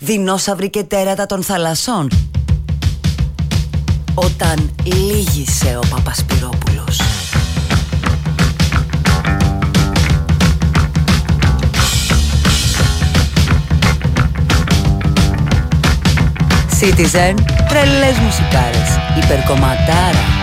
δεινόσαυροι και τέρατα των θαλασσών. Όταν λύγησε ο Παπασπυρόπουλος. Citizen, τρελές μουσικάρες, υπερκομματάρα.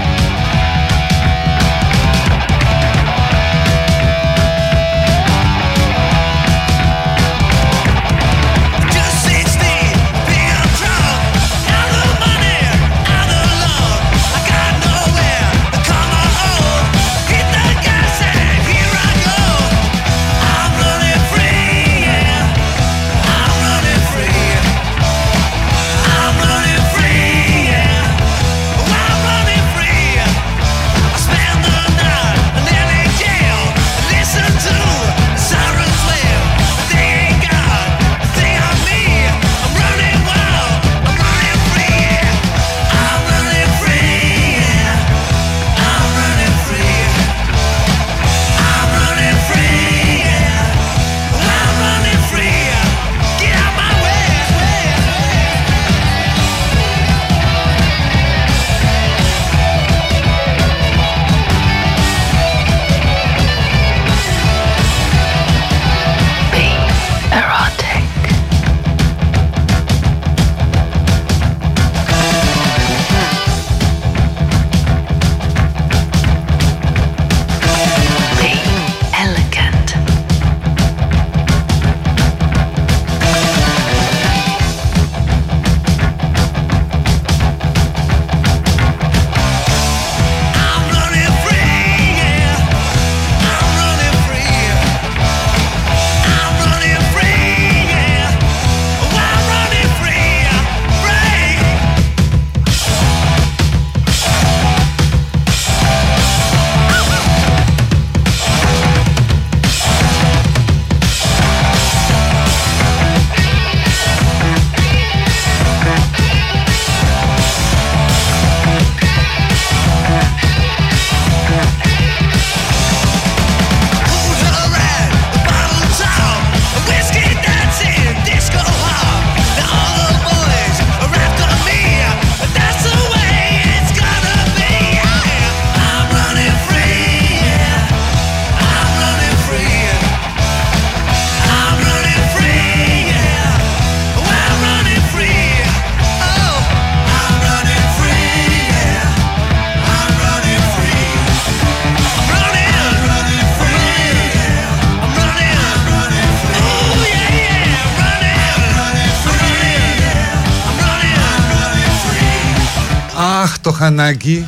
Χανάκι,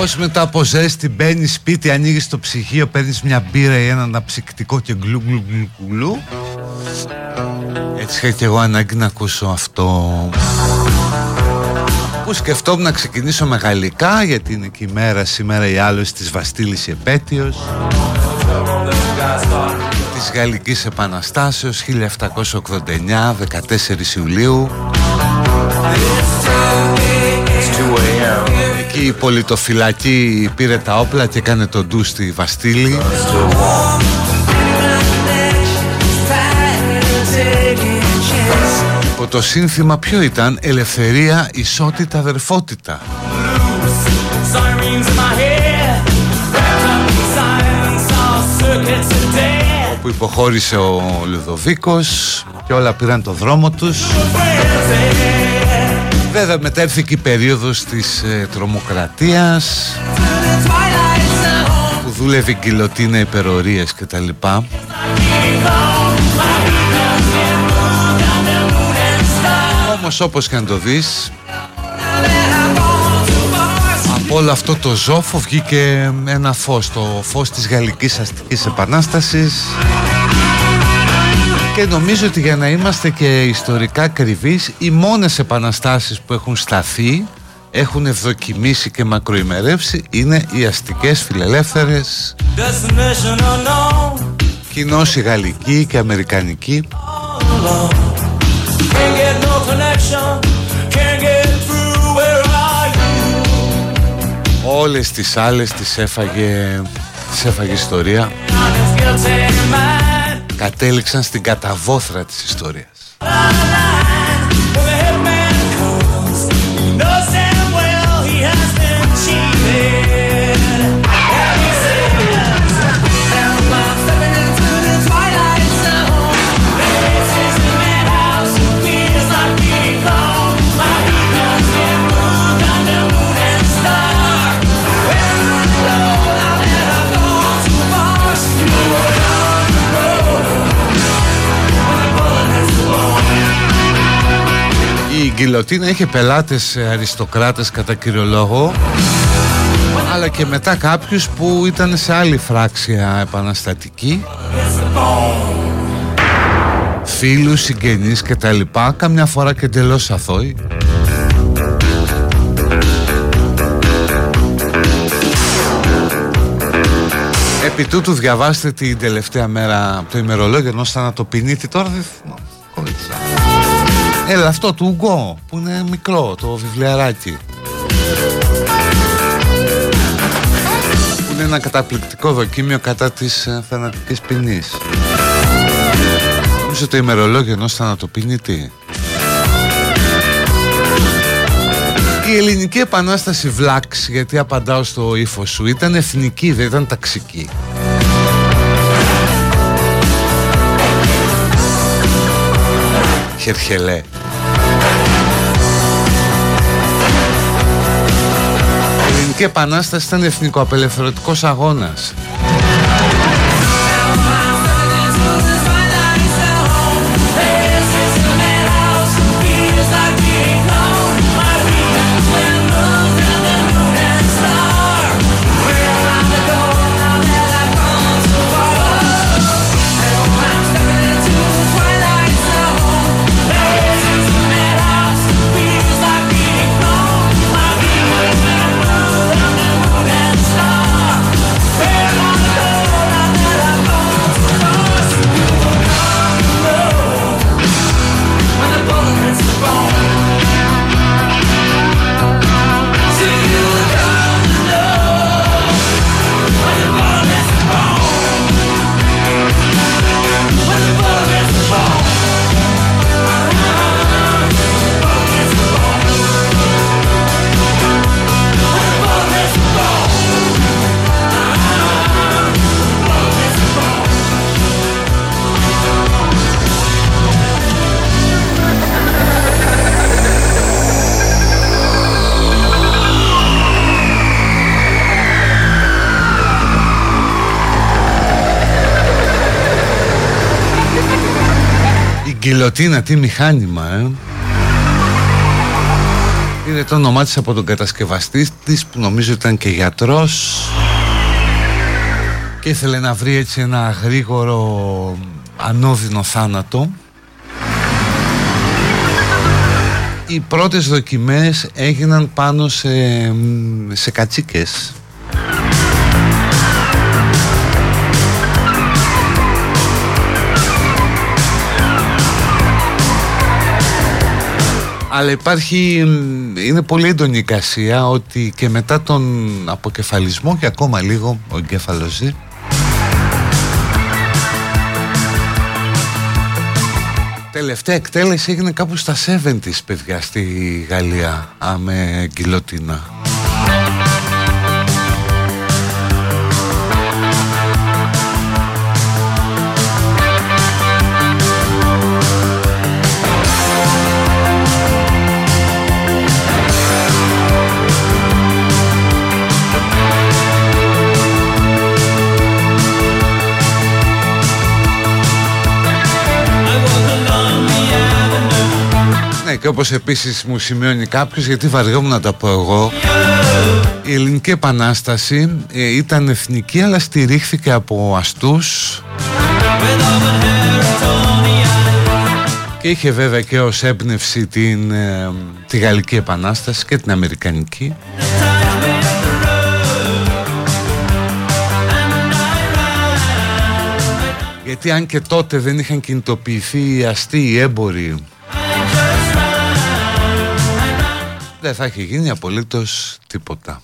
ως μετά από ζέστη μπαίνεις σπίτι, ανοίγεις το ψυγείο, παίρνεις μια μπύρα ή ένα αναψυκτικό και γκλου γκλου γκλου. Έτσι είχα και εγώ ανάγκη να ακούσω αυτό, που σκεφτόμουν να ξεκινήσω με γαλλικά, γιατί είναι και η μέρα σήμερα η άλλος της Βαστίλης, η επέτειος της Γαλλικής Επαναστάσεως 1789, 14 Ιουλίου. Εκεί η πολιτοφυλακή πήρε τα όπλα και έκανε τον ντου στη Βαστίλη. Υπό το σύνθημα ποιο ήταν? Ελευθερία, ισότητα, αδερφότητα. Όπου υποχώρησε ο Λουδοβίκος και όλα πήραν το δρόμο τους. Βέβαια μετέρθηκε η περίοδος της τρομοκρατίας, που δούλευε η γκυλοτίνα, υπερορίες και τα λοιπά. Όμως όπως και αν το δεις, από όλο αυτό το ζόφο βγήκε ένα φως, το φως της Γαλλικής Αστικής Επανάστασης. Και νομίζω ότι για να είμαστε και ιστορικά ακριβείς, οι μόνες επαναστάσεις που έχουν σταθεί, έχουν ευδοκιμήσει και μακροημερεύσει, είναι οι αστικές φιλελεύθερες, κοινώς η γαλλική και αμερικανική. Όλες τις άλλες τις έφαγε ιστορία. κατέληξαν στην καταβόθρα της ιστορίας. Η γκυλοτίνα είχε πελάτες αριστοκράτες κατά κύριο λόγο, αλλά και μετά κάποιους που ήταν σε άλλη φράξια επαναστατική, φίλους, συγγενείς και τα λοιπά, καμιά φορά και εντελώς αθώοι. Επί τούτου διαβάστε την τελευταία μέρα από το ημερολόγιο ενός θανατοποινίτη, τώρα δεν θυμάμαι. Έλα αυτό του Ουγκό που είναι μικρό, το βιβλιαράκι, που είναι ένα καταπληκτικό δοκίμιο κατά της θανατικής ποινής. Νομίζω το ημερολόγιο ενός θανατοποινητή. Η ελληνική επανάσταση, βλάξ, γιατί απαντάω στο ύφος σου, ήταν εθνική, δεν ήταν ταξική. Χερχελέ. Η ελληνική επανάσταση ήταν εθνικοαπελευθερωτικός αγώνας. Γκυλοτίνα, τι μηχάνημα, Είναι το όνομά της από τον κατασκευαστή της, που νομίζω ήταν και γιατρός, και ήθελε να βρει έτσι ένα γρήγορο ανώδυνο θάνατο. Οι πρώτες δοκιμές έγιναν πάνω σε κατσίκες. Αλλά είναι πολύ έντονη η εικασία ότι και μετά τον αποκεφαλισμό και ακόμα λίγο ο εγκέφαλος ζει. Τελευταία εκτέλεση έγινε κάπου στα 70's, παιδιά, στη Γαλλία, με γκυλοτίνα. Και όπως επίσης μου σημειώνει κάποιος, γιατί βαριόμουν να τα πω εγώ, η ελληνική επανάσταση ήταν εθνική, αλλά στηρίχθηκε από αστούς και είχε βέβαια και ως έμπνευση τη Γαλλική Επανάσταση και την Αμερικανική. Γιατί αν και τότε δεν είχαν κινητοποιηθεί οι αστεί, οι έμποροι, δεν θα έχει γίνει απολύτως τίποτα.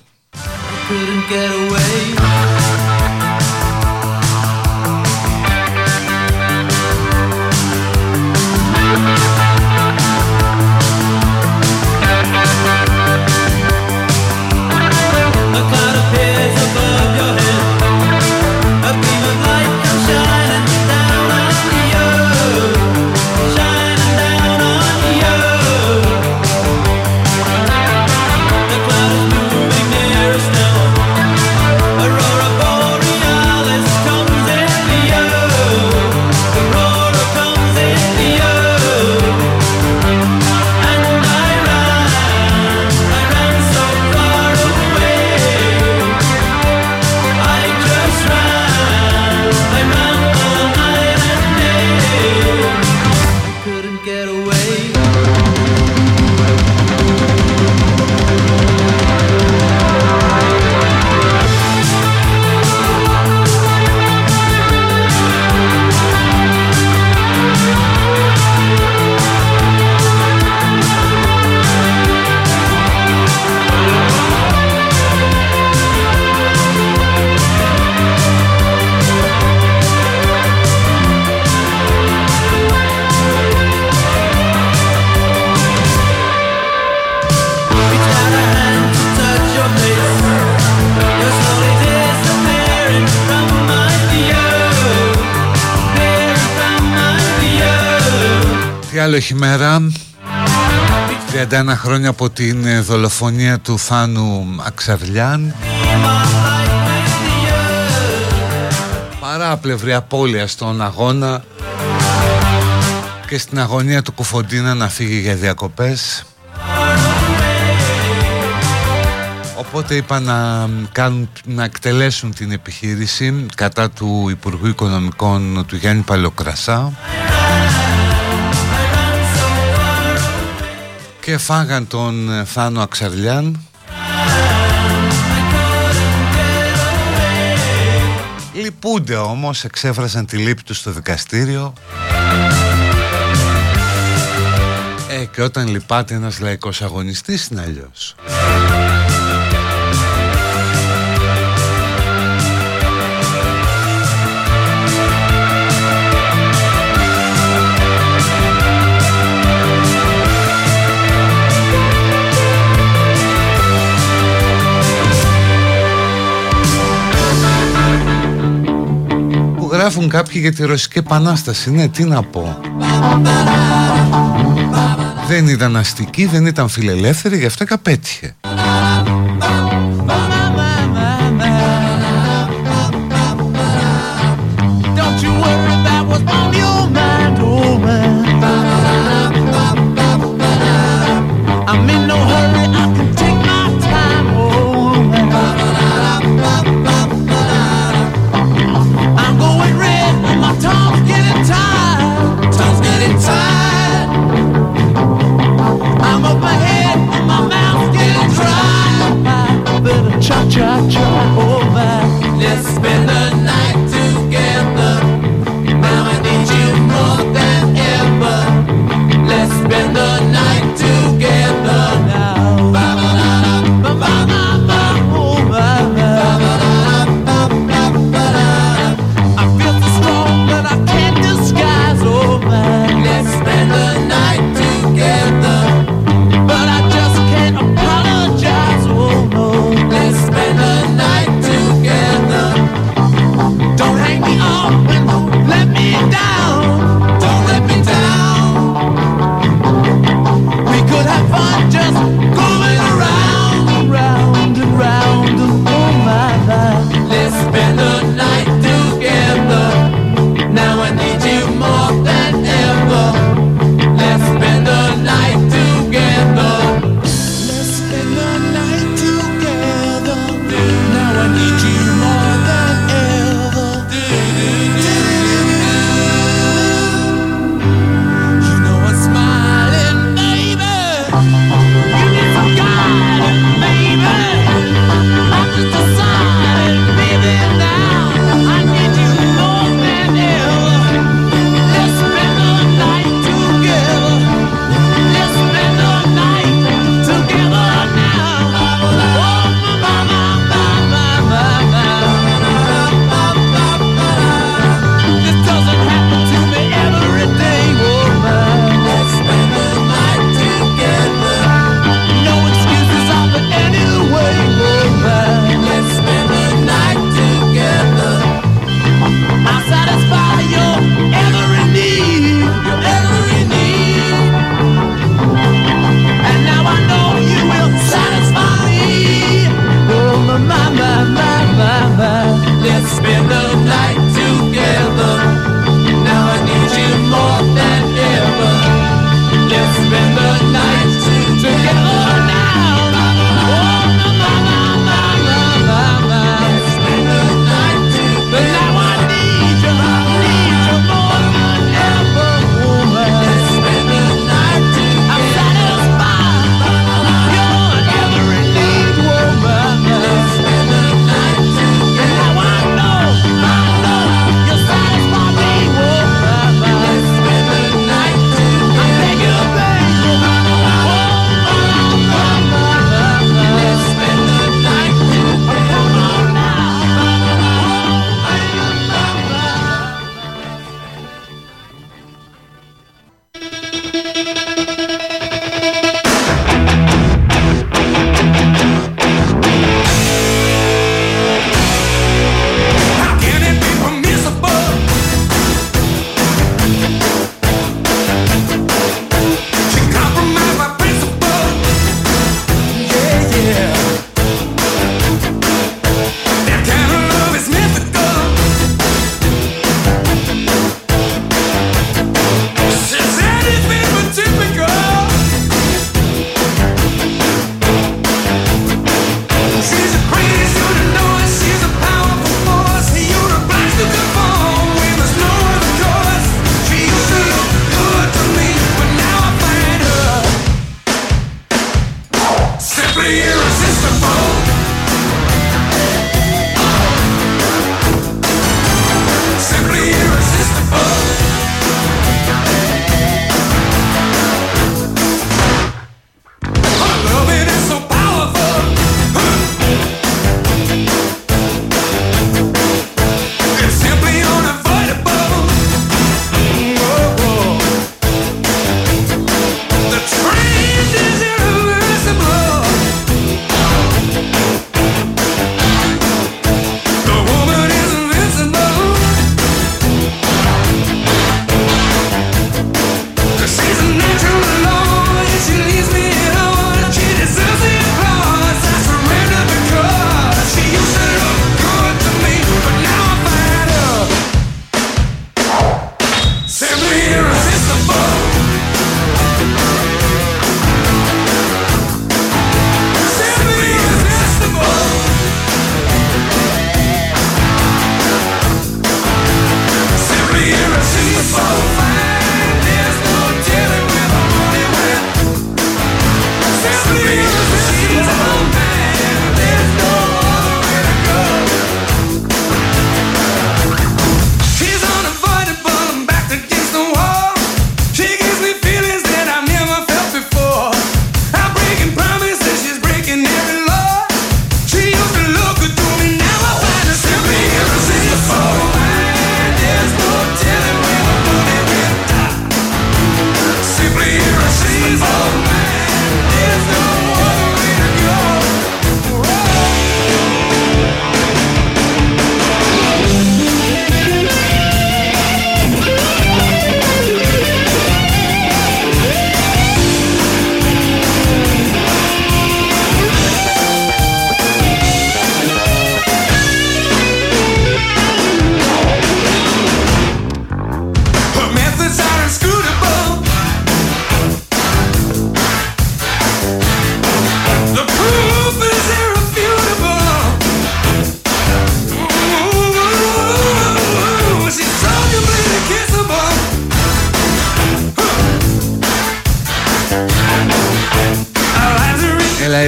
Άλλο χειμέρα, 31 χρόνια από την δολοφονία του Φάνου Αξαρλιάν. Παράπλευρη απώλεια στον αγώνα και στην αγωνία του Κουφοντίνα να φύγει για διακοπές. Οπότε είπα να εκτελέσουν την επιχείρηση κατά του Υπουργού Οικονομικών του Γιάννη Παλαιοκρασά. Και φάγαν τον Φάνο Αξαρλιάν. Λυπούνται όμως, εξέφρασαν τη λύπη τους στο δικαστήριο. Και όταν λυπάται ένας λαϊκός αγωνιστής είναι αλλιώς. Γράφουν κάποιοι για τη Ρωσική Επανάσταση. Ναι, τι να πω. Δεν ήταν αστική, δεν ήταν φιλελεύθερη, γι' αυτό καπέτυχε. I'm up ahead and my mouth getting dry.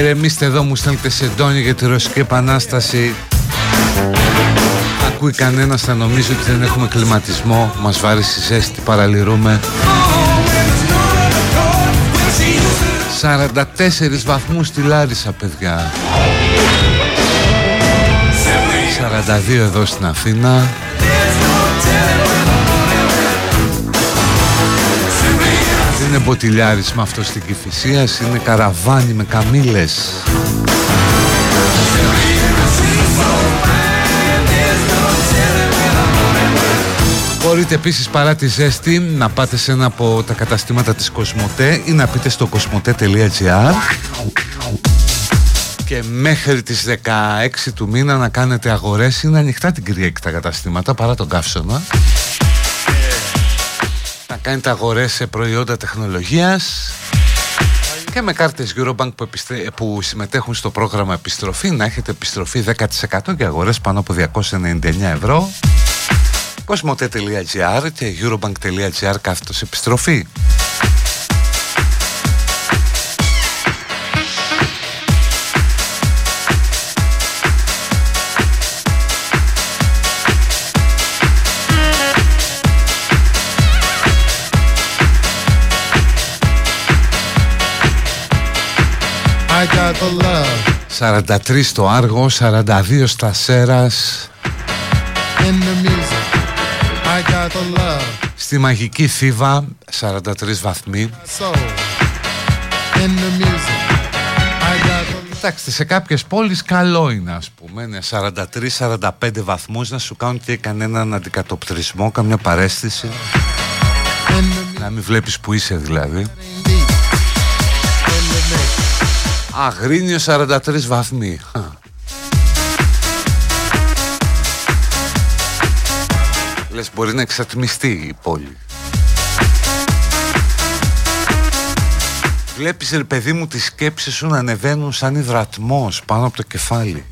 Εμείστε εδώ, μου στέλνετε σε ντόνι για τη Ρωσική Επανάσταση. Ακούει κανένας, θα νομίζω ότι δεν έχουμε κλιματισμό. Μας βάρισε η ζέστη, παραλυρούμε. 44 βαθμούς στη Λάρισα, παιδιά. 42 εδώ στην Αθήνα. Δεν είναι μποτιλιάρισμα αυτό στην Κηφισίας, είναι καραβάνι με καμήλες. Μπορείτε επίσης παρά τη ζέστη να πάτε σε ένα από τα καταστήματα της Cosmote ή να πείτε στο cosmote.gr και μέχρι τις 16 του μήνα να κάνετε αγορές. Είναι ανοιχτά την Κυριακή τα καταστήματα παρά τον καύσωνα. Να κάνετε αγορές σε προϊόντα τεχνολογίας και με κάρτες Eurobank που συμμετέχουν στο πρόγραμμα επιστροφή να έχετε επιστροφή 10% για αγορές πάνω από 299 ευρώ. Cosmote.gr και Eurobank.gr / επιστροφή. I got the love. 43 στο Άργο, 42 στα Σέρας. Στη μαγική Θήβα, 43 βαθμοί. Κοιτάξτε, σε κάποιες πόλεις καλό είναι, ας πούμε, είναι 43-45 βαθμούς, να σου κάνουν και κανέναν αντικατοπτρισμό, καμιά παρέστηση, να μην βλέπεις που είσαι δηλαδή. Αγρίνιο 43 βαθμοί. Λες μπορεί να εξατμιστεί η πόλη. Βλέπεις ρε παιδί μου τις σκέψεις σου να ανεβαίνουν σαν υδρατμός πάνω από το κεφάλι.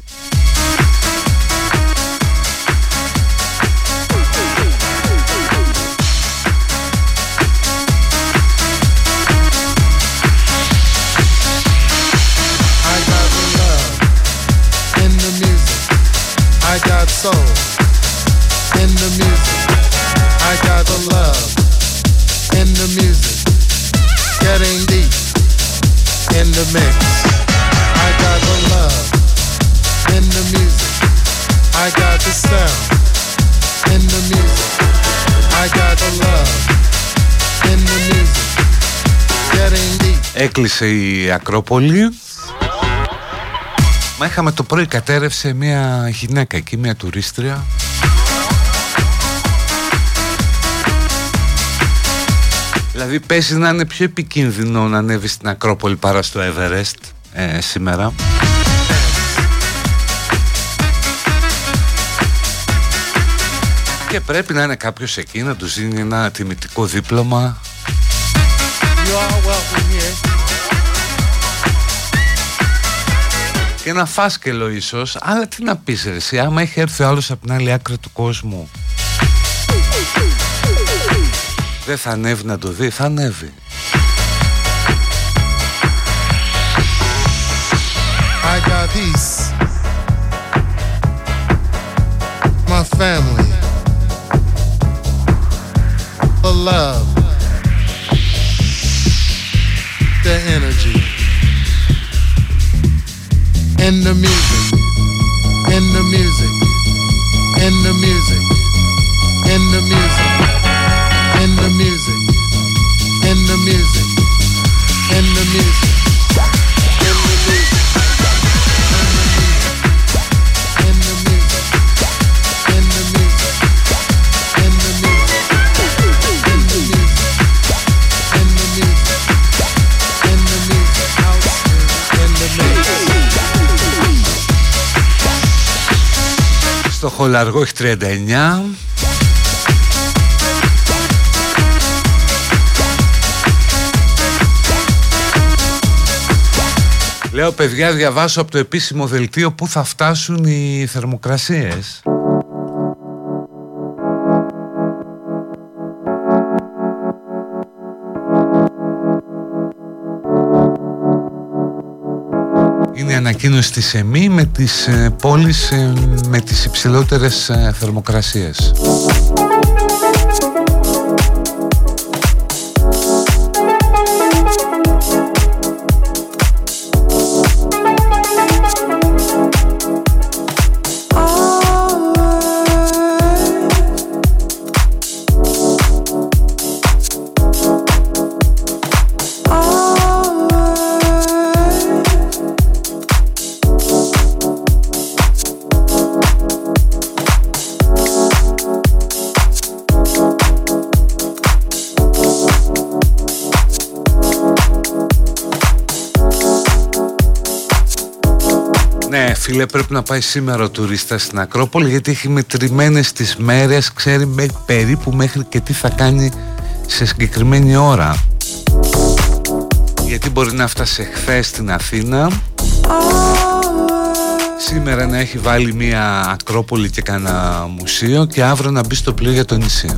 Έκλεισε η Ακρόπολη. Μα είχαμε το πρωί, κατέρευσε μια γυναίκα εκεί, μια τουρίστρια. Δηλαδή πέσει να είναι πιο επικίνδυνο να ανέβει στην Ακρόπολη παρά στο Everest σήμερα. Και πρέπει να είναι κάποιος εκεί να του δίνει ένα τιμητικό δίπλωμα. Και ένα φάσκελο ίσως, αλλά τι να πεις ρε εσύ, άμα έχει έρθει ο άλλος από την άλλη άκρη του κόσμου, δεν θα ανέβει να το δει, θα ανέβει. I got this. My family. The love. energy, in the music, in the music, in the music, in the music, in the music, in the music, in the music. Στο χολαργό έχει 39. Λέω παιδιά, διαβάσω από το επίσημο δελτίο πού θα φτάσουν οι θερμοκρασίες. Είναι η ανακοίνωση της ΕΜΗ με τις πόλεις με τις υψηλότερες θερμοκρασίες. Φίλε, πρέπει να πάει σήμερα ο τουρίστας στην Ακρόπολη, γιατί έχει μετρημένες τις μέρες, ξέρει περίπου μέχρι και τι θα κάνει σε συγκεκριμένη ώρα. Γιατί μπορεί να φτάσει χθες στην Αθήνα, σήμερα να έχει βάλει μία Ακρόπολη και κάνα μουσείο και αύριο να μπει στο πλοίο για το νησί.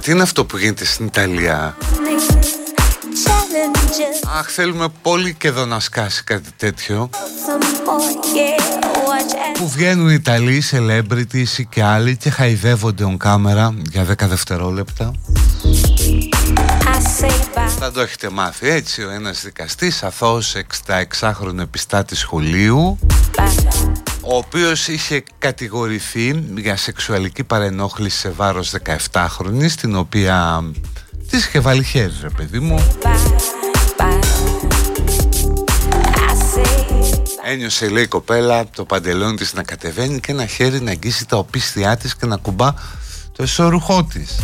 Μα τι είναι αυτό που γίνεται στην Ιταλία? Αχ, θέλουμε πολύ και εδώ να σκάσει κάτι τέτοιο. Που βγαίνουν οι Ιταλοί, celebrities ή και άλλοι και χαϊδεύονται on camera για 10 δευτερόλεπτα. Θα το έχετε μάθει, έτσι, ο ένας δικαστής, αθώος 66χρονο επιστάτη σχολείου, ο οποίος είχε κατηγορηθεί για σεξουαλική παρενόχληση σε βάρος 17χρονης, την οποία της είχε βάλει χέρι, ρε παιδί μου. Ένιωσε, λέει, η κοπέλα το παντελόνι της να κατεβαίνει και ένα χέρι να αγγίσει τα οπίστια της και να κουμπά το εσωρουχό της.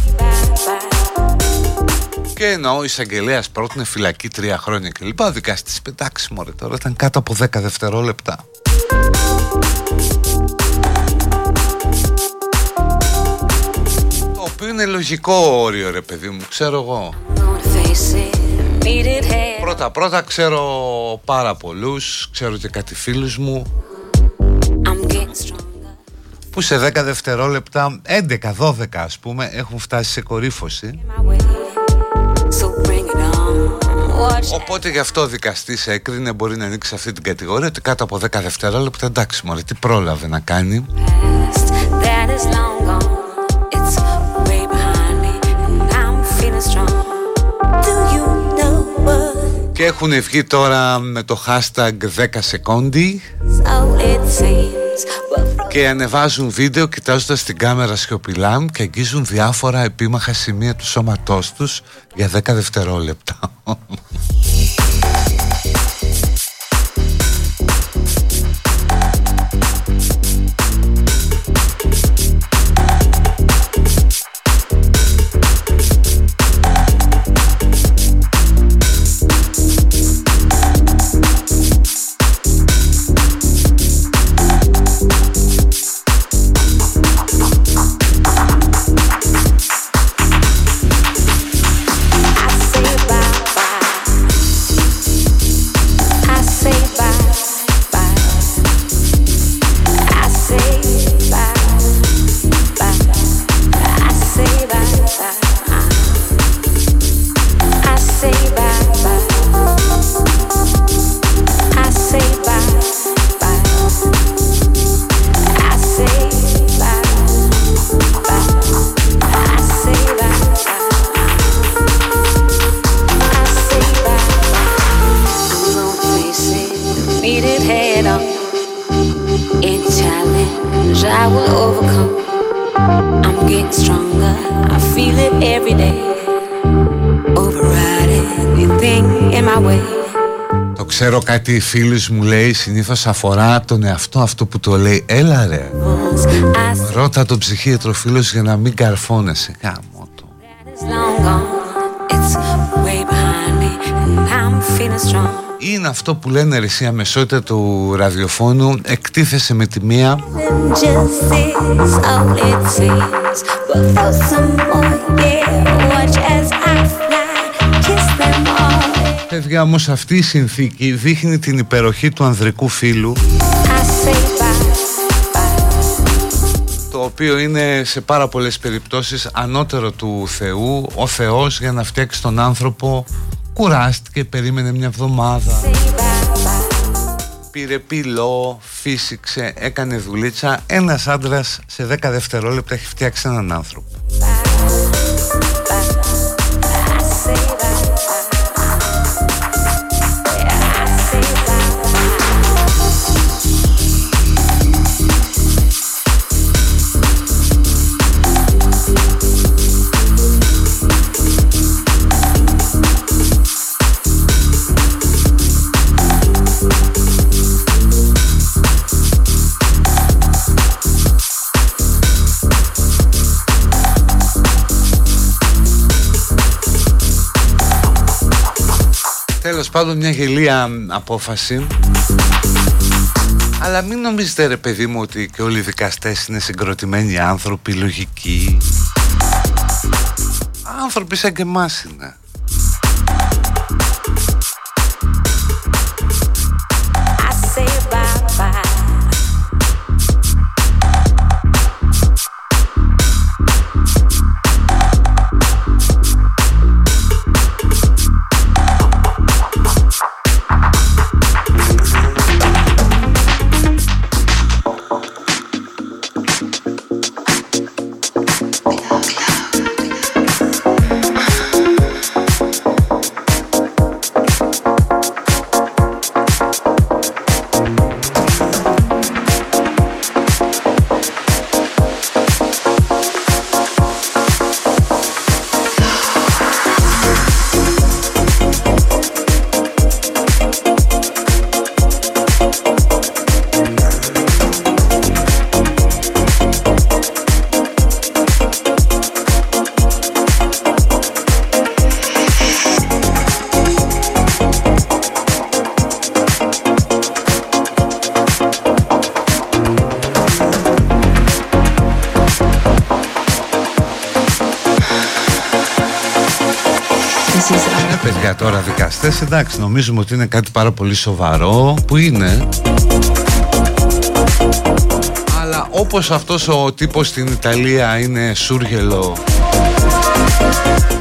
Και ενώ ο εισαγγελέας πρότεινε φυλακή 3 χρόνια κλπ. Ο δικαστής είπε, εντάξει μωρέ, τώρα ήταν κάτω από 10 δευτερόλεπτα. Το οποίο είναι λογικό όριο, ρε παιδί μου, ξέρω εγώ. Πρώτα ξέρω πάρα πολλούς, ξέρω και κάτι φίλους μου που σε 10 δευτερόλεπτα, 11-12 ας πούμε, έχουν φτάσει σε κορύφωση. Οπότε γι' αυτό ο δικαστής έκρινε, μπορεί να ανοίξει αυτή την κατηγορία, ότι κάτω από 10 δευτερόλεπτα, εντάξει μωρέ, τι πρόλαβε να κάνει. Και έχουν βγει τώρα με το hashtag 10secondi και ανεβάζουν βίντεο κοιτάζοντας την κάμερα σιωπηλά και αγγίζουν διάφορα επίμαχα σημεία του σώματός τους για 10 δευτερόλεπτα. Το ξέρω κάτι, οι φίλοι μου, λέει, συνήθως αφορά τον εαυτό αυτό που το λέει. Έλα ρε, ρώτα τον ψυχίατρο φίλο για να μην καρφώνεσαι. Γάμο το. Είναι αυτό που λένε, ρε, η αμεσότητα του ραδιοφώνου. Εκτίθεσαι με τη μία, παιδιά, όμως αυτή η συνθήκη δείχνει την υπεροχή του ανδρικού φύλου, το οποίο είναι σε πάρα πολλές περιπτώσεις ανώτερο του Θεού. Ο Θεός για να φτιάξει τον άνθρωπο κουράστηκε, περίμενε μια εβδομάδα, πήρε πυλό, φύσηξε, έκανε δουλίτσα. Ένας άντρας σε 10 δευτερόλεπτα έχει φτιάξει έναν άνθρωπο. Τέλος πάντων, μια γελία απόφαση. Αλλά μην νομίζετε, ρε παιδί μου, ότι και όλοι οι δικαστές είναι συγκροτημένοι άνθρωποι, λογικοί. Άνθρωποι σαν και εμάς είναι. παιδιά τώρα δικαστές, εντάξει, νομίζουμε ότι είναι κάτι πάρα πολύ σοβαρό, που είναι. Αλλά όπως αυτός ο τύπος στην Ιταλία είναι σούργελο,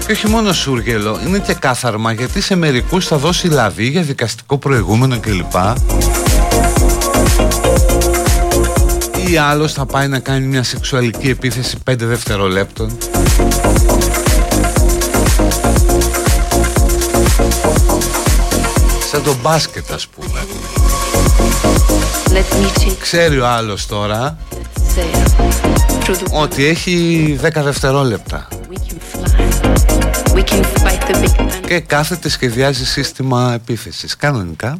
και όχι μόνο σούργελο, είναι και κάθαρμα, γιατί σε μερικούς θα δώσει λαβή για δικαστικό προηγούμενο κλπ. Ή άλλος θα πάει να κάνει μια σεξουαλική επίθεση 5 δευτερολέπτων. Σαν το μπάσκετ, ας πούμε. Ξέρει ο άλλος τώρα ότι έχει 10 δευτερόλεπτα και κάθεται, σχεδιάζει σύστημα επίθεσης κανονικά.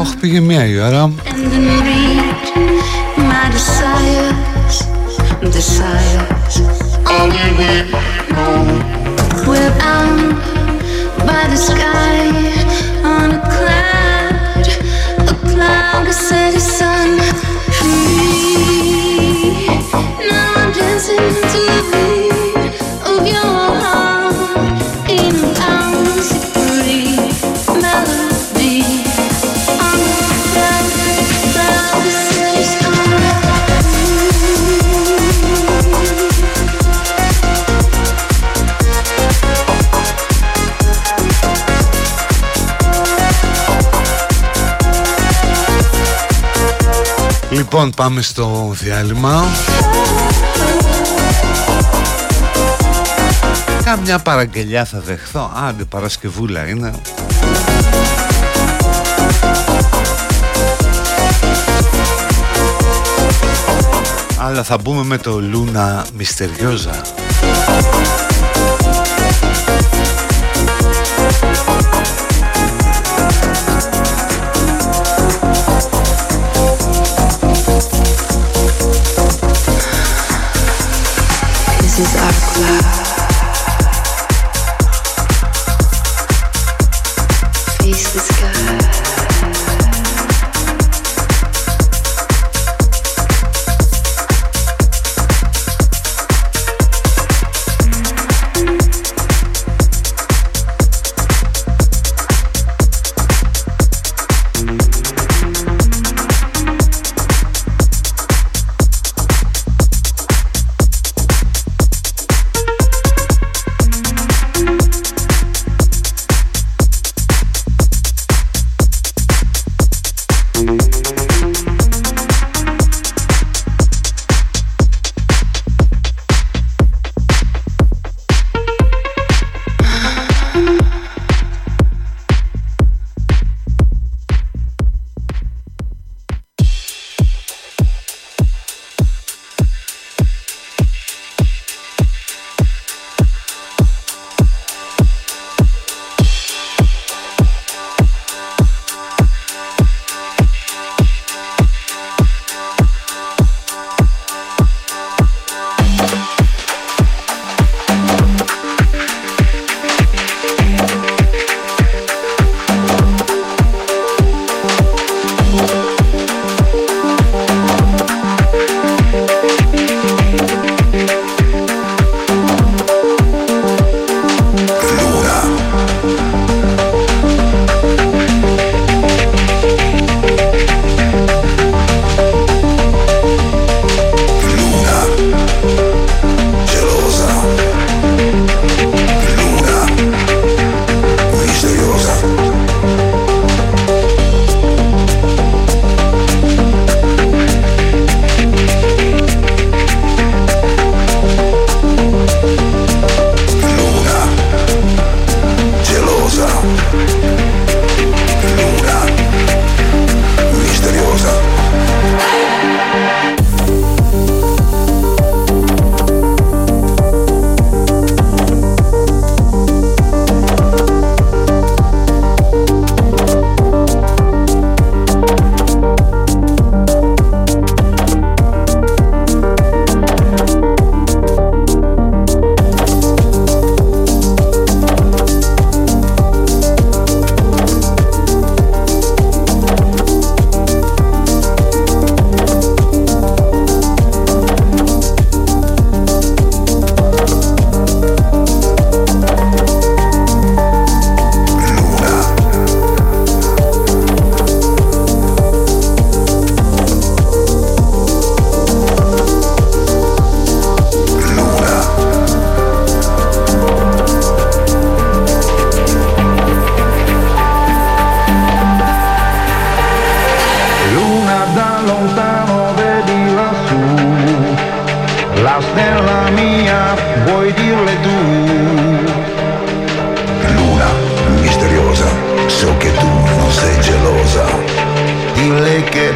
Όχι, πήγε μία η ώρα. Λοιπόν, πάμε στο διάλειμμα. Καμιά παραγγελιά θα δεχθώ. Άντε, Παρασκευούλα είναι. Αλλά θα μπούμε με το Luna Misterioza. This is our cloud. Face the sky.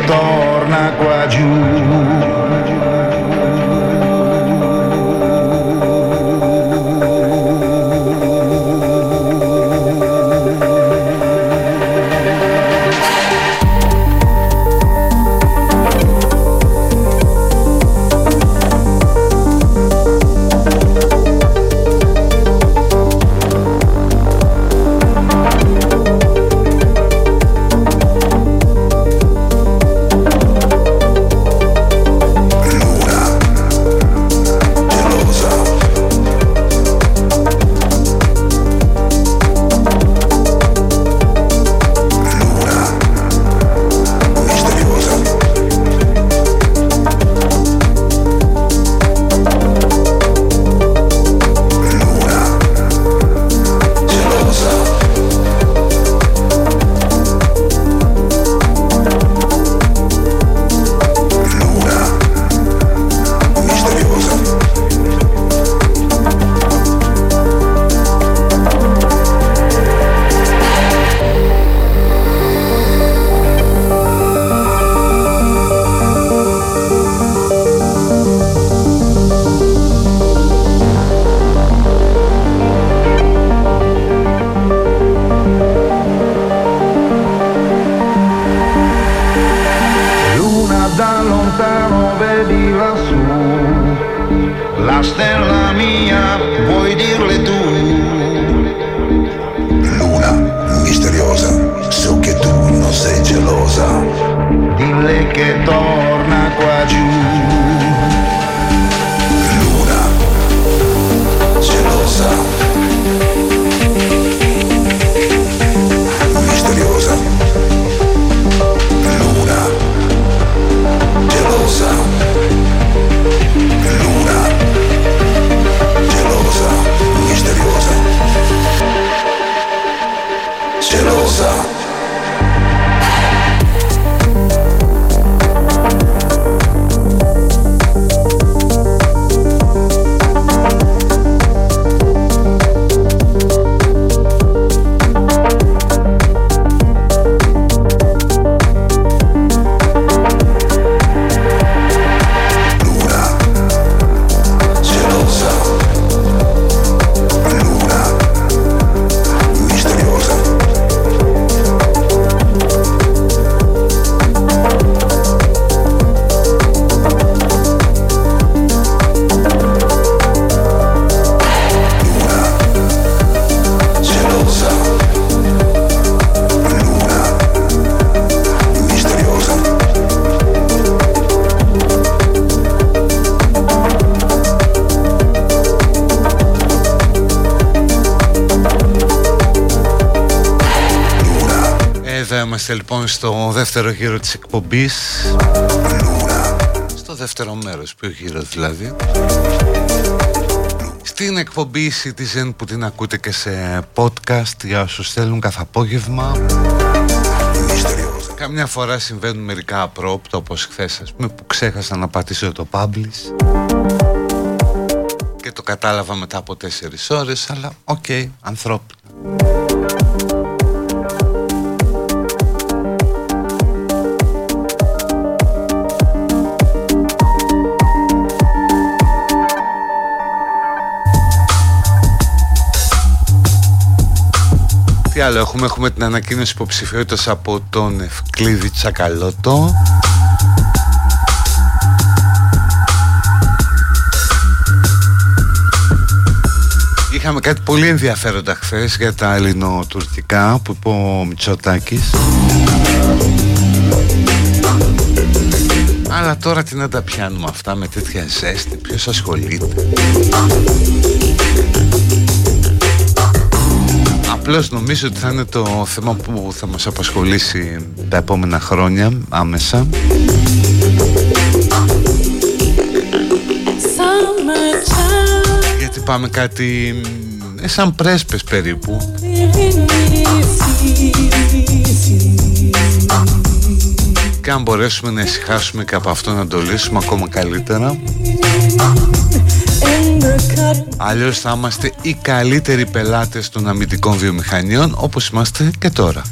torna qua giù. Λοιπόν, στο δεύτερο γύρο της εκπομπής, στο δεύτερο μέρος, πιο γύρο δηλαδή, στην εκπομπή Citizen που την ακούτε και σε podcast για όσους θέλουν κάθε απόγευμα. Καμιά φορά συμβαίνουν μερικά απρόπτα, όπως χθες ας πούμε, που ξέχασα να πατήσω το publish και το κατάλαβα μετά από 4 ώρες, αλλά οκ, ανθρώπινα. Τι άλλο έχουμε? Έχουμε την ανακοίνωση υποψηφιότητας από τον Ευκλείδη Τσακαλώτο. Είχαμε κάτι πολύ ενδιαφέροντα χθες για τα ελληνοτουρκικά που είπε ο Μητσοτάκης. Αλλά τώρα τι να τα πιάνουμε αυτά με τέτοια ζέστη, ποιος ασχολείται? Απλώς νομίζω ότι θα είναι το θέμα που θα μας απασχολήσει τα επόμενα χρόνια άμεσα. Γιατί πάμε κάτι σαν πρέσπες περίπου. Και αν μπορέσουμε να ησυχάσουμε και από αυτό να το λύσουμε ακόμα καλύτερα. Αλλιώς θα είμαστε οι καλύτεροι πελάτες των αμυντικών βιομηχανιών, όπως είμαστε και τώρα.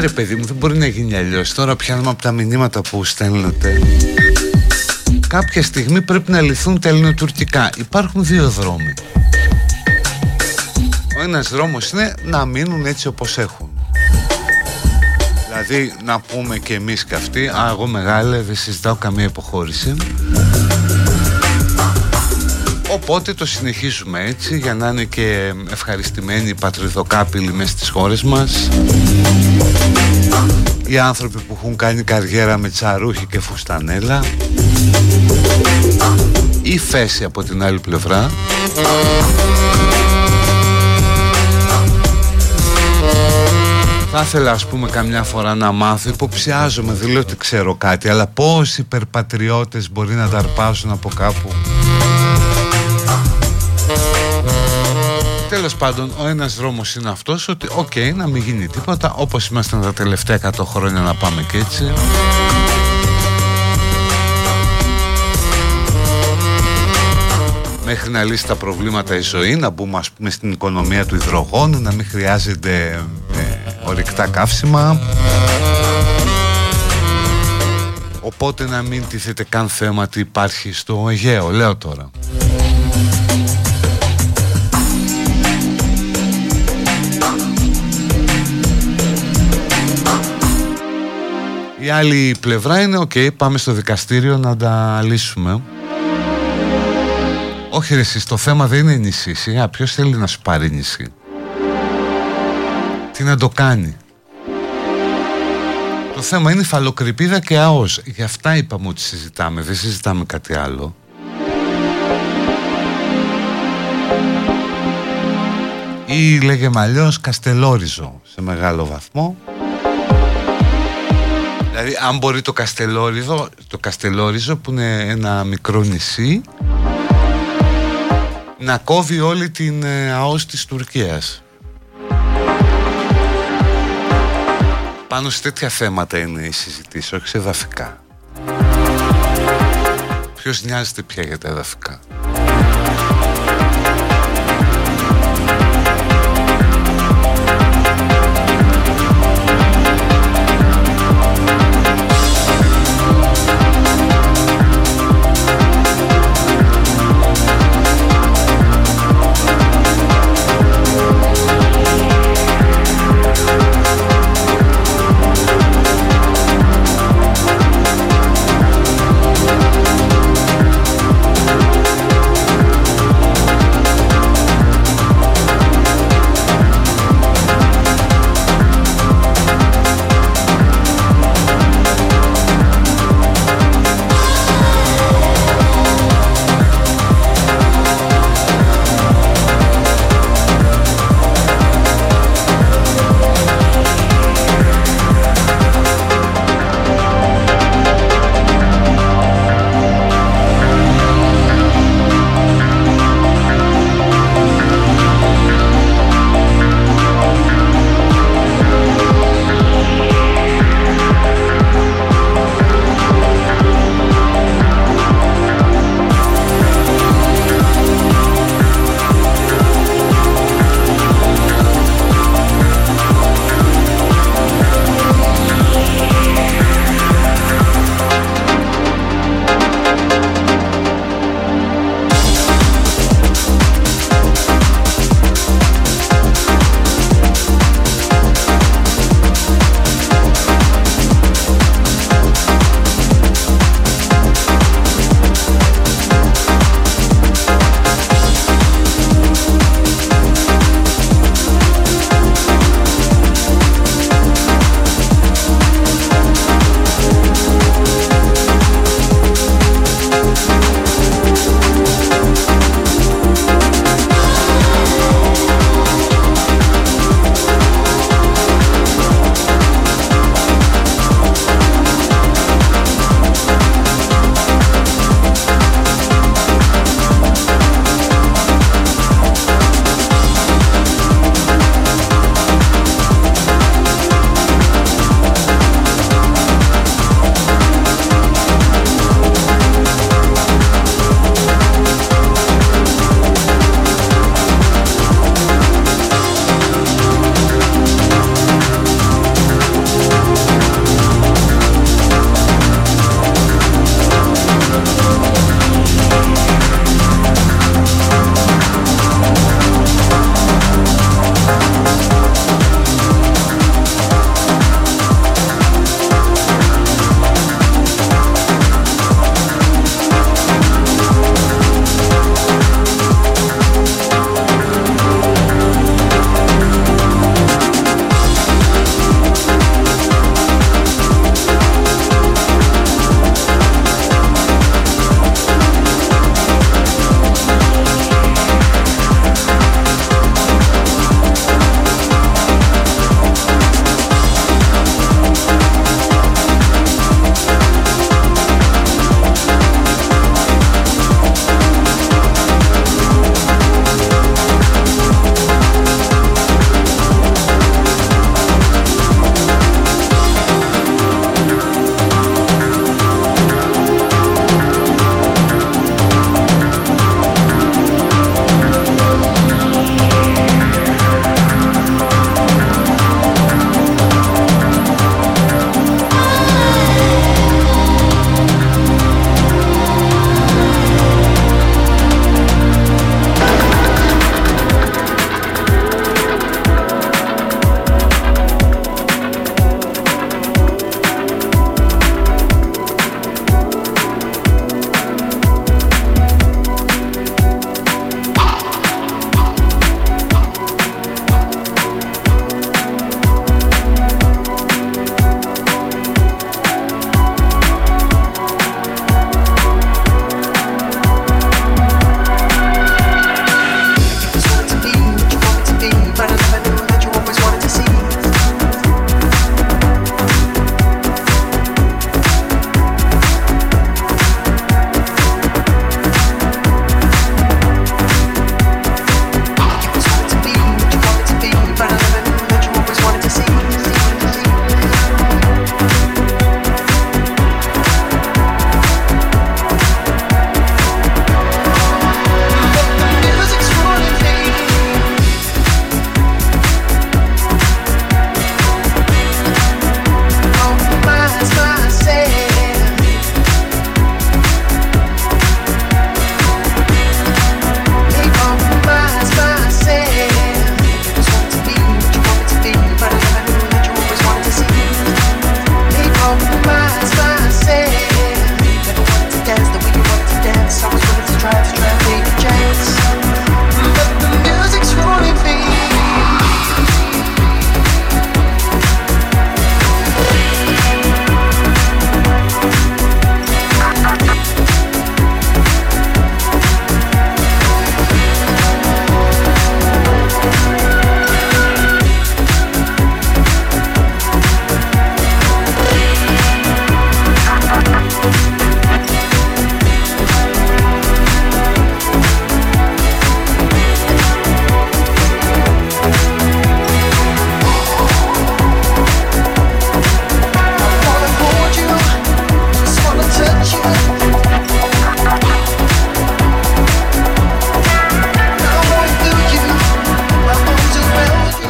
ρε παιδί μου, δεν μπορεί να γίνει αλλιώς. Τώρα πιάνουμε από τα μηνύματα που στέλνετε. Κάποια στιγμή πρέπει να λυθούν τα ελληνοτουρκικά. Υπάρχουν δύο δρόμοι. Ο ένας δρόμος είναι να μείνουν έτσι όπως έχουν. Δηλαδή να πούμε και εμείς και αυτοί, α, εγώ μεγάλε, δεν συζητάω καμία υποχώρηση. Οπότε το συνεχίζουμε έτσι για να είναι και ευχαριστημένοι οι πατριδοκάπηλοι μέσα στις χώρες μας. Οι άνθρωποι που έχουν κάνει καριέρα με τσαρούχι και φουστανέλα. Η φέση από την άλλη πλευρά. Θα ήθελα, ας πούμε, καμιά φορά να μάθω, υποψιάζομαι, δεν λέω ότι ξέρω κάτι, αλλά πώς οι υπερπατριώτες μπορεί να ταρπάσουν από κάπου. Τέλος πάντων, ο ένας δρόμος είναι αυτός, ότι οκ, να μην γίνει τίποτα, όπως ήμασταν τα τελευταία 100 χρόνια να πάμε και έτσι. Μέχρι να λύσει τα προβλήματα η ζωή, να μπούμε, ας πούμε, στην οικονομία του υδρογόνου, να μην χρειάζεται ορυκτά καύσιμα. Οπότε να μην τίθεται καν θέμα τι υπάρχει στο Αιγαίο, λέω τώρα. Η άλλη πλευρά είναι «ΟΚ, πάμε στο δικαστήριο να τα λύσουμε». Όχι ρε εσείς, το θέμα δεν είναι νησί. Σιγά, ποιος θέλει να σου πάρει νησί? Τι να το κάνει? Το θέμα είναι φαλοκρηπίδα και ΑΟΣ. Γι' αυτά είπαμε ότι συζητάμε, δεν συζητάμε κάτι άλλο. Ή λέγεμε αλλιώς Καστελόριζο σε μεγάλο βαθμό. Δηλαδή αν μπορεί το Καστελόριζο που είναι ένα μικρό νησί να κόβει όλη την ΑΟΣ της Τουρκίας. Πάνω σε τέτοια θέματα είναι οι συζητήσεις, όχι σε εδαφικά. Ποιος νοιάζεται πια για τα εδαφικά?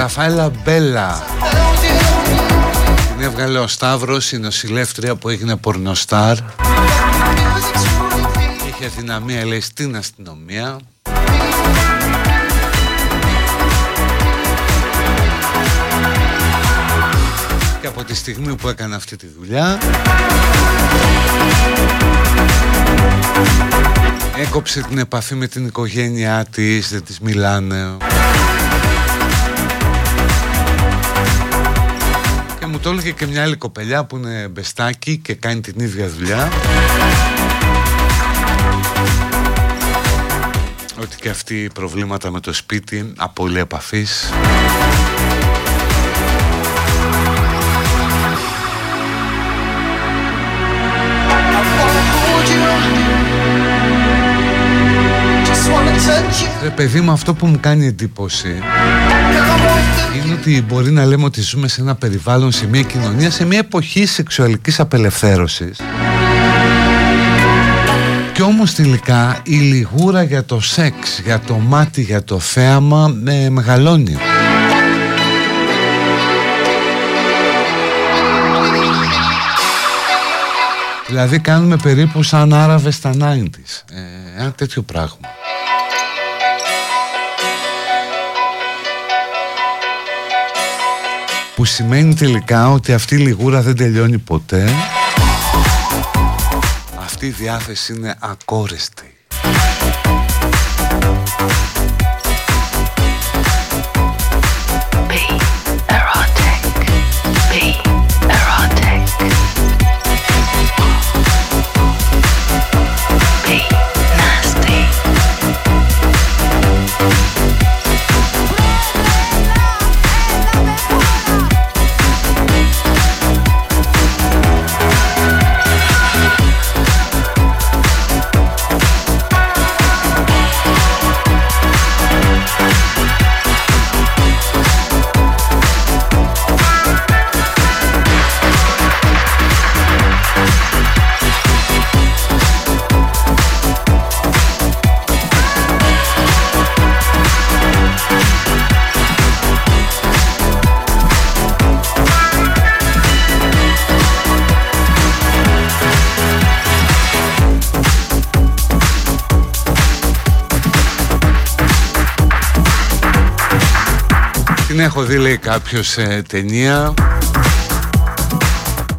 Ραφαέλα Μπέλα. Την έβγαλε ο Σταύρος, η νοσηλεύτρια που έγινε πορνοστάρ. Είχε αδυναμία, λέει, στην αστυνομία. Και από τη στιγμή που έκανε αυτή τη δουλειά, έκοψε την επαφή με την οικογένειά της, δεν της μιλάνε. Και μου το έλεγε και μια άλλη κοπελιά που είναι μπεστάκι και κάνει την ίδια δουλειά, ότι και αυτοί προβλήματα με το σπίτι, απώλεια επαφής. Ρε παιδί μου, αυτό που μου κάνει εντύπωση είναι ότι μπορεί να λέμε ότι ζούμε σε ένα περιβάλλον, σε μια κοινωνία, σε μια εποχή σεξουαλικής απελευθέρωσης, και όμως τελικά η λιγούρα για το σεξ, για το μάτι, για το θέαμα μεγαλώνει. Δηλαδή κάνουμε περίπου σαν Άραβες στα 90's, ένα τέτοιο πράγμα. Που σημαίνει τελικά ότι αυτή η λιγούρα δεν τελειώνει ποτέ. Αυτή η διάθεση είναι ακόρεστη. Έχω δει, λέει κάποιος, ταινία.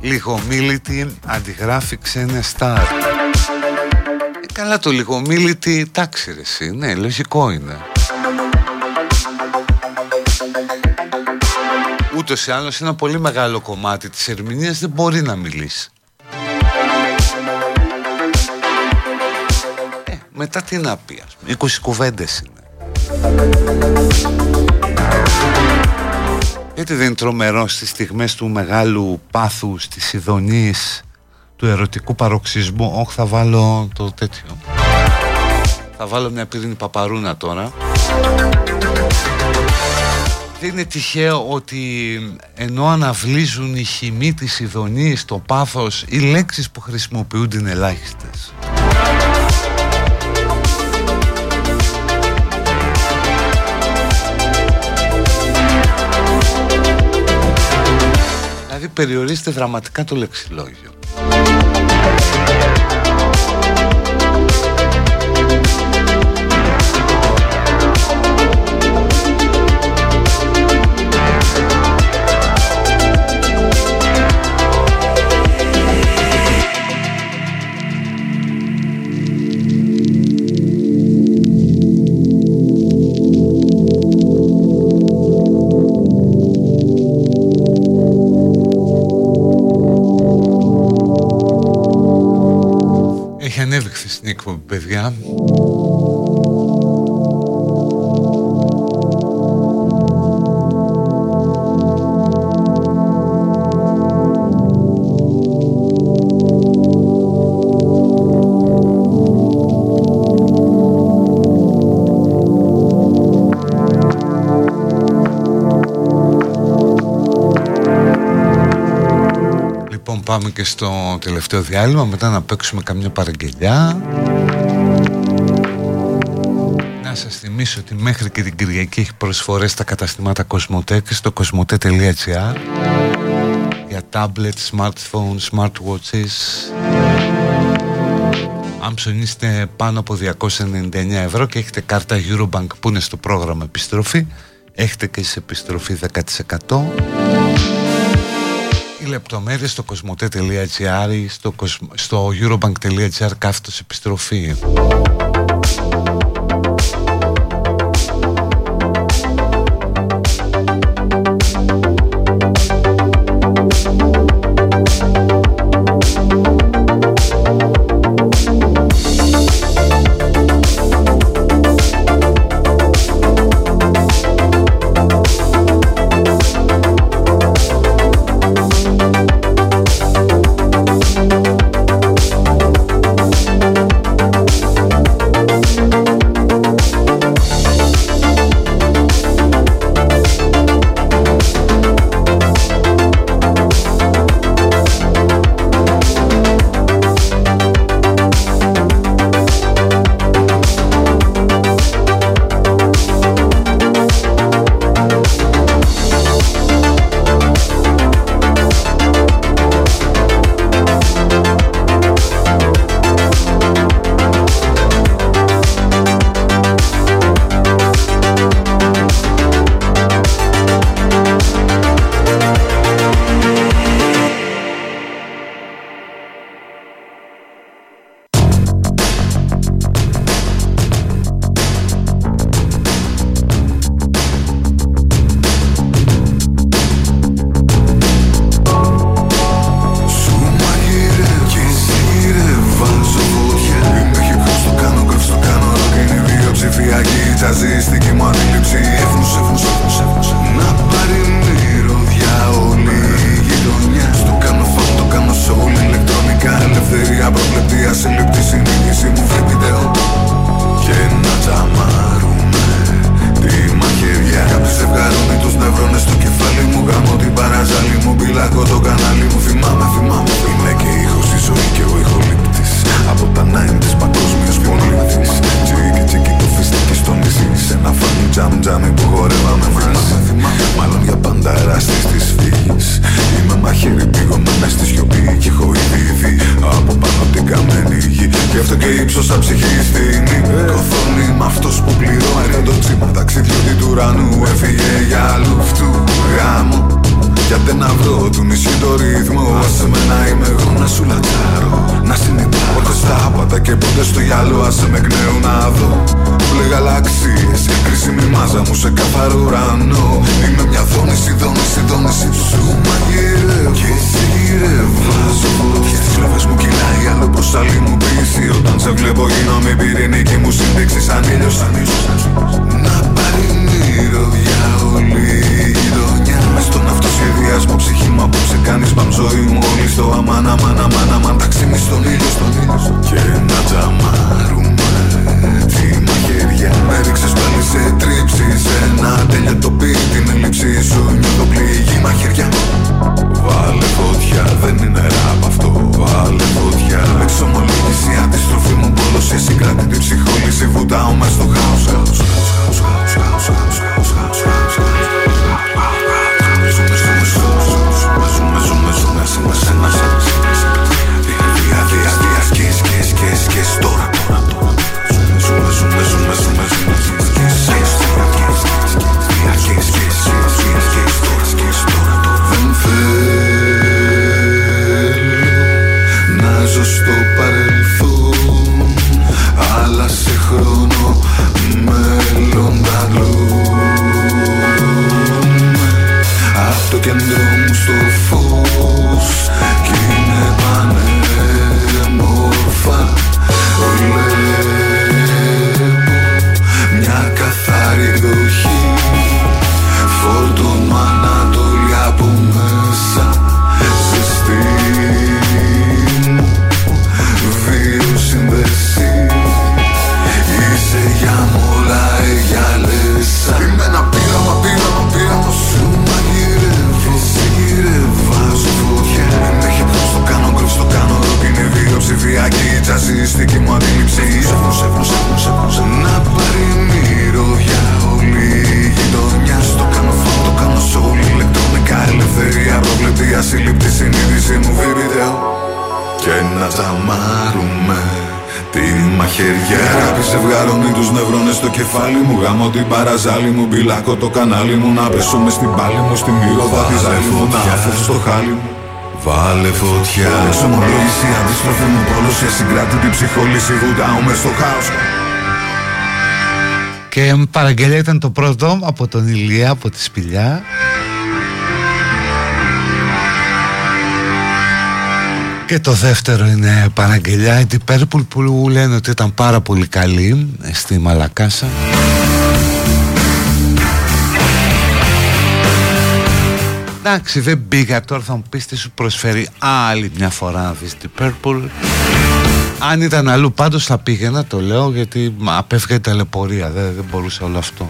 Λιγομίλητη αντιγράφει ξένες στάρ. Καλά, το λιγομίλητη, τάξη ρε εσύ, ναι, λογικό είναι. Ούτως ή άλλως ένα πολύ μεγάλο κομμάτι της ερμηνείας δεν μπορεί να μιλήσει. Μετά τι να πει, 20 κουβέντες είναι. Γιατί δεν είναι τρομερό στις στιγμές του μεγάλου πάθους, της ειδονής, του ερωτικού παροξισμού? Όχι, θα βάλω το τέτοιο. Θα βάλω μια πυρήνη παπαρούνα τώρα. Δεν είναι τυχαίο ότι ενώ αναβλύζουν οι χυμοί της ειδονής, το πάθος, οι λέξεις που χρησιμοποιούνται είναι ελάχιστες. Δηλαδή περιορίζεται δραματικά το λεξιλόγιο. Ανέβηχθη στην εκπομπή, παιδιά. Πάμε και στο τελευταίο διάλειμμα, μετά να παίξουμε καμιά παραγγελιά. Να Να σας θυμίσω ότι μέχρι και την Κυριακή έχει προσφορές στα καταστημάτα Cosmote και στο cosmote.gr για tablets, smartphones, smartwatches. Αν ψωνίσετε πάνω από 299€ και έχετε κάρτα Eurobank που είναι στο πρόγραμμα επιστροφή, έχετε και σε επιστροφή 10%. Οι λεπτομέρειες στο cosmote.gr ή στο eurobank.gr κάθετος επιστροφή. Πήρα, μα σου μαγειρεύω. Σε γυρεύω. τρομάρουμε. Την μαχαιριά Ράπη ζευγάρωνει τους νευρώνες στο κεφάλι μου. Γάμω την παραζάλι μου, μπυλάκω το κανάλι μου. Να πέσω μες στην πάλη μου, στην μύρωδα της άλλη μου. Να αφήσω στο χάλι μου. Βάλε φωτιά. Εξομολόγηση, αντίστροφη μου πόλωση. Ασυγκράτητη ψυχολύση, βουτάω μες στο χάος. Και παραγγελία ήταν το πρώτο από τον Ηλία, από τη Σπηλιά. Και το δεύτερο είναι παραγγελιά η Deep Purple που λένε ότι ήταν πάρα πολύ καλή στη Μαλακάσα. Εντάξει, δεν πήγα τώρα, θα μου πεις τι σου προσφέρει άλλη μια φορά να δεις Deep Purple. Αν ήταν αλλού πάντως θα πήγαινα, το λέω, γιατί απέφυγα η ταλαιπωρία, δεν μπορούσα όλο αυτό.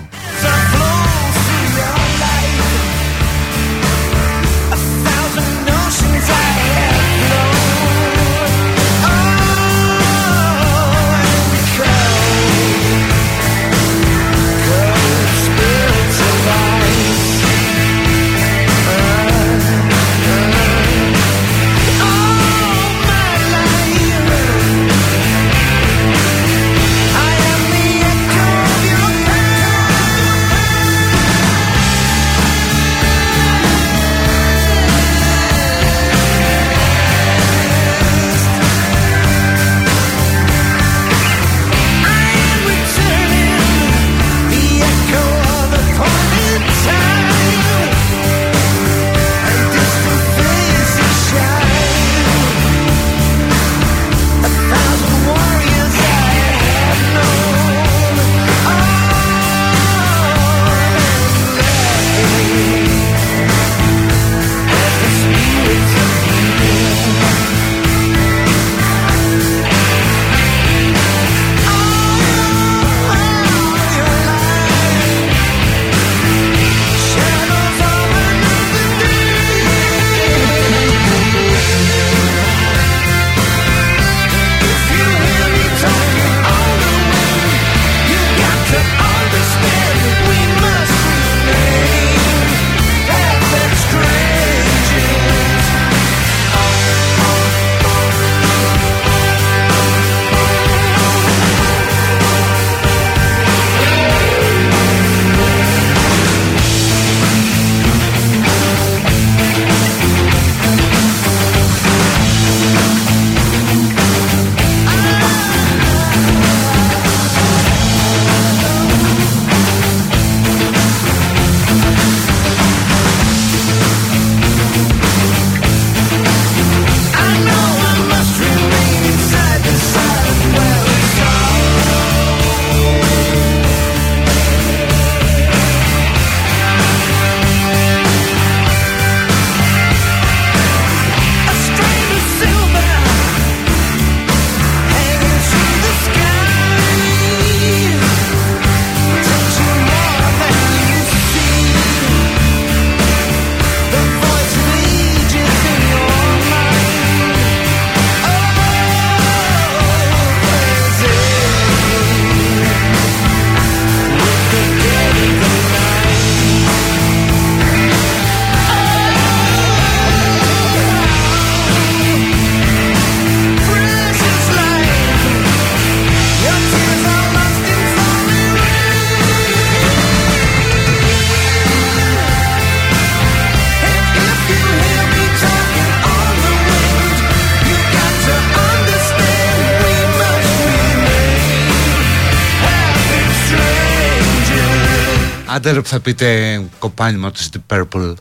Άντερ που θα πείτε κοπάνημα του Deep Purple.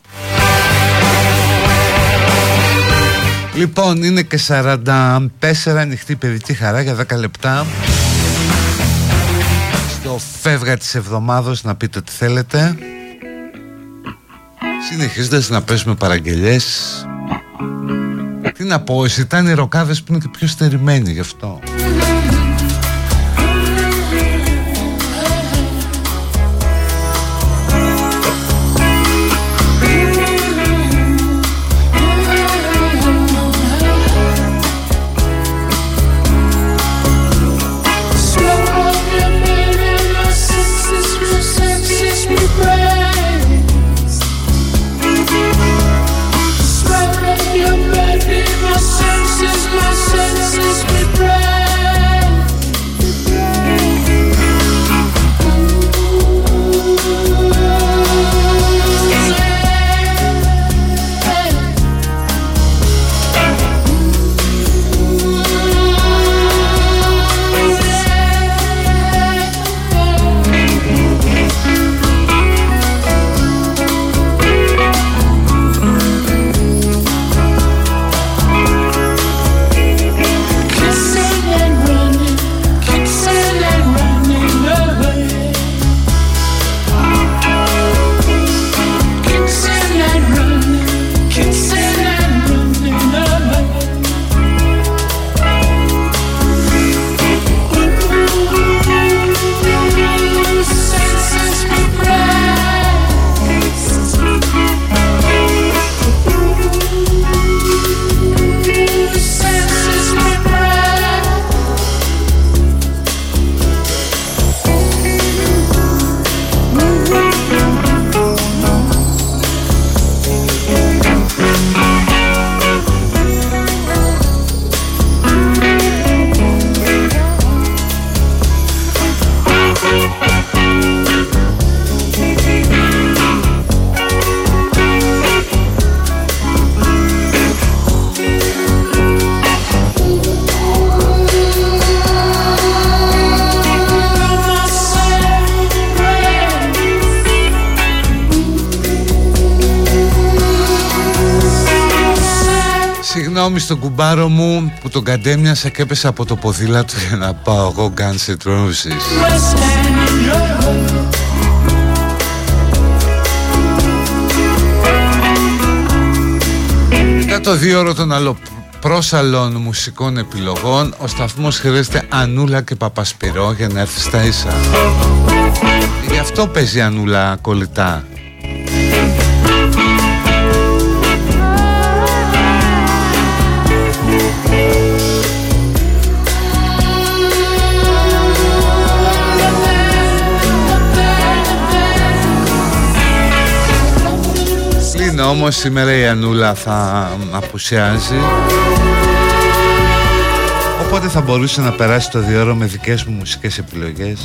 Λοιπόν, είναι και 44, ανοιχτή παιδική χαρά για 10 λεπτά. Στο φεύγα της εβδομάδος να πείτε τι θέλετε. Συνεχίζοντας να παίζουμε παραγγελιές. Τι να πω, εσύ ήταν οι ροκάδες που είναι και πιο στερημένοι γι' αυτό. My senses Συγγνώμη στον κουμπάρο μου που τον κατέμιασα και έπεσα από το ποδήλατο για να πάω εγώ Guns N' Roses. Μετά το 2ωρο των αλλοπρόσαλων μουσικών επιλογών, ο σταθμός χρειάζεται Ανούλα και Παπασπυρό για να έρθει στα ίσα. Γι' αυτό παίζει Ανούλα κολλητά. Όμως σήμερα η Ανούλα θα απουσιάζει, οπότε θα μπορούσε να περάσει το 2ωρο με δικές μου μουσικές επιλογές.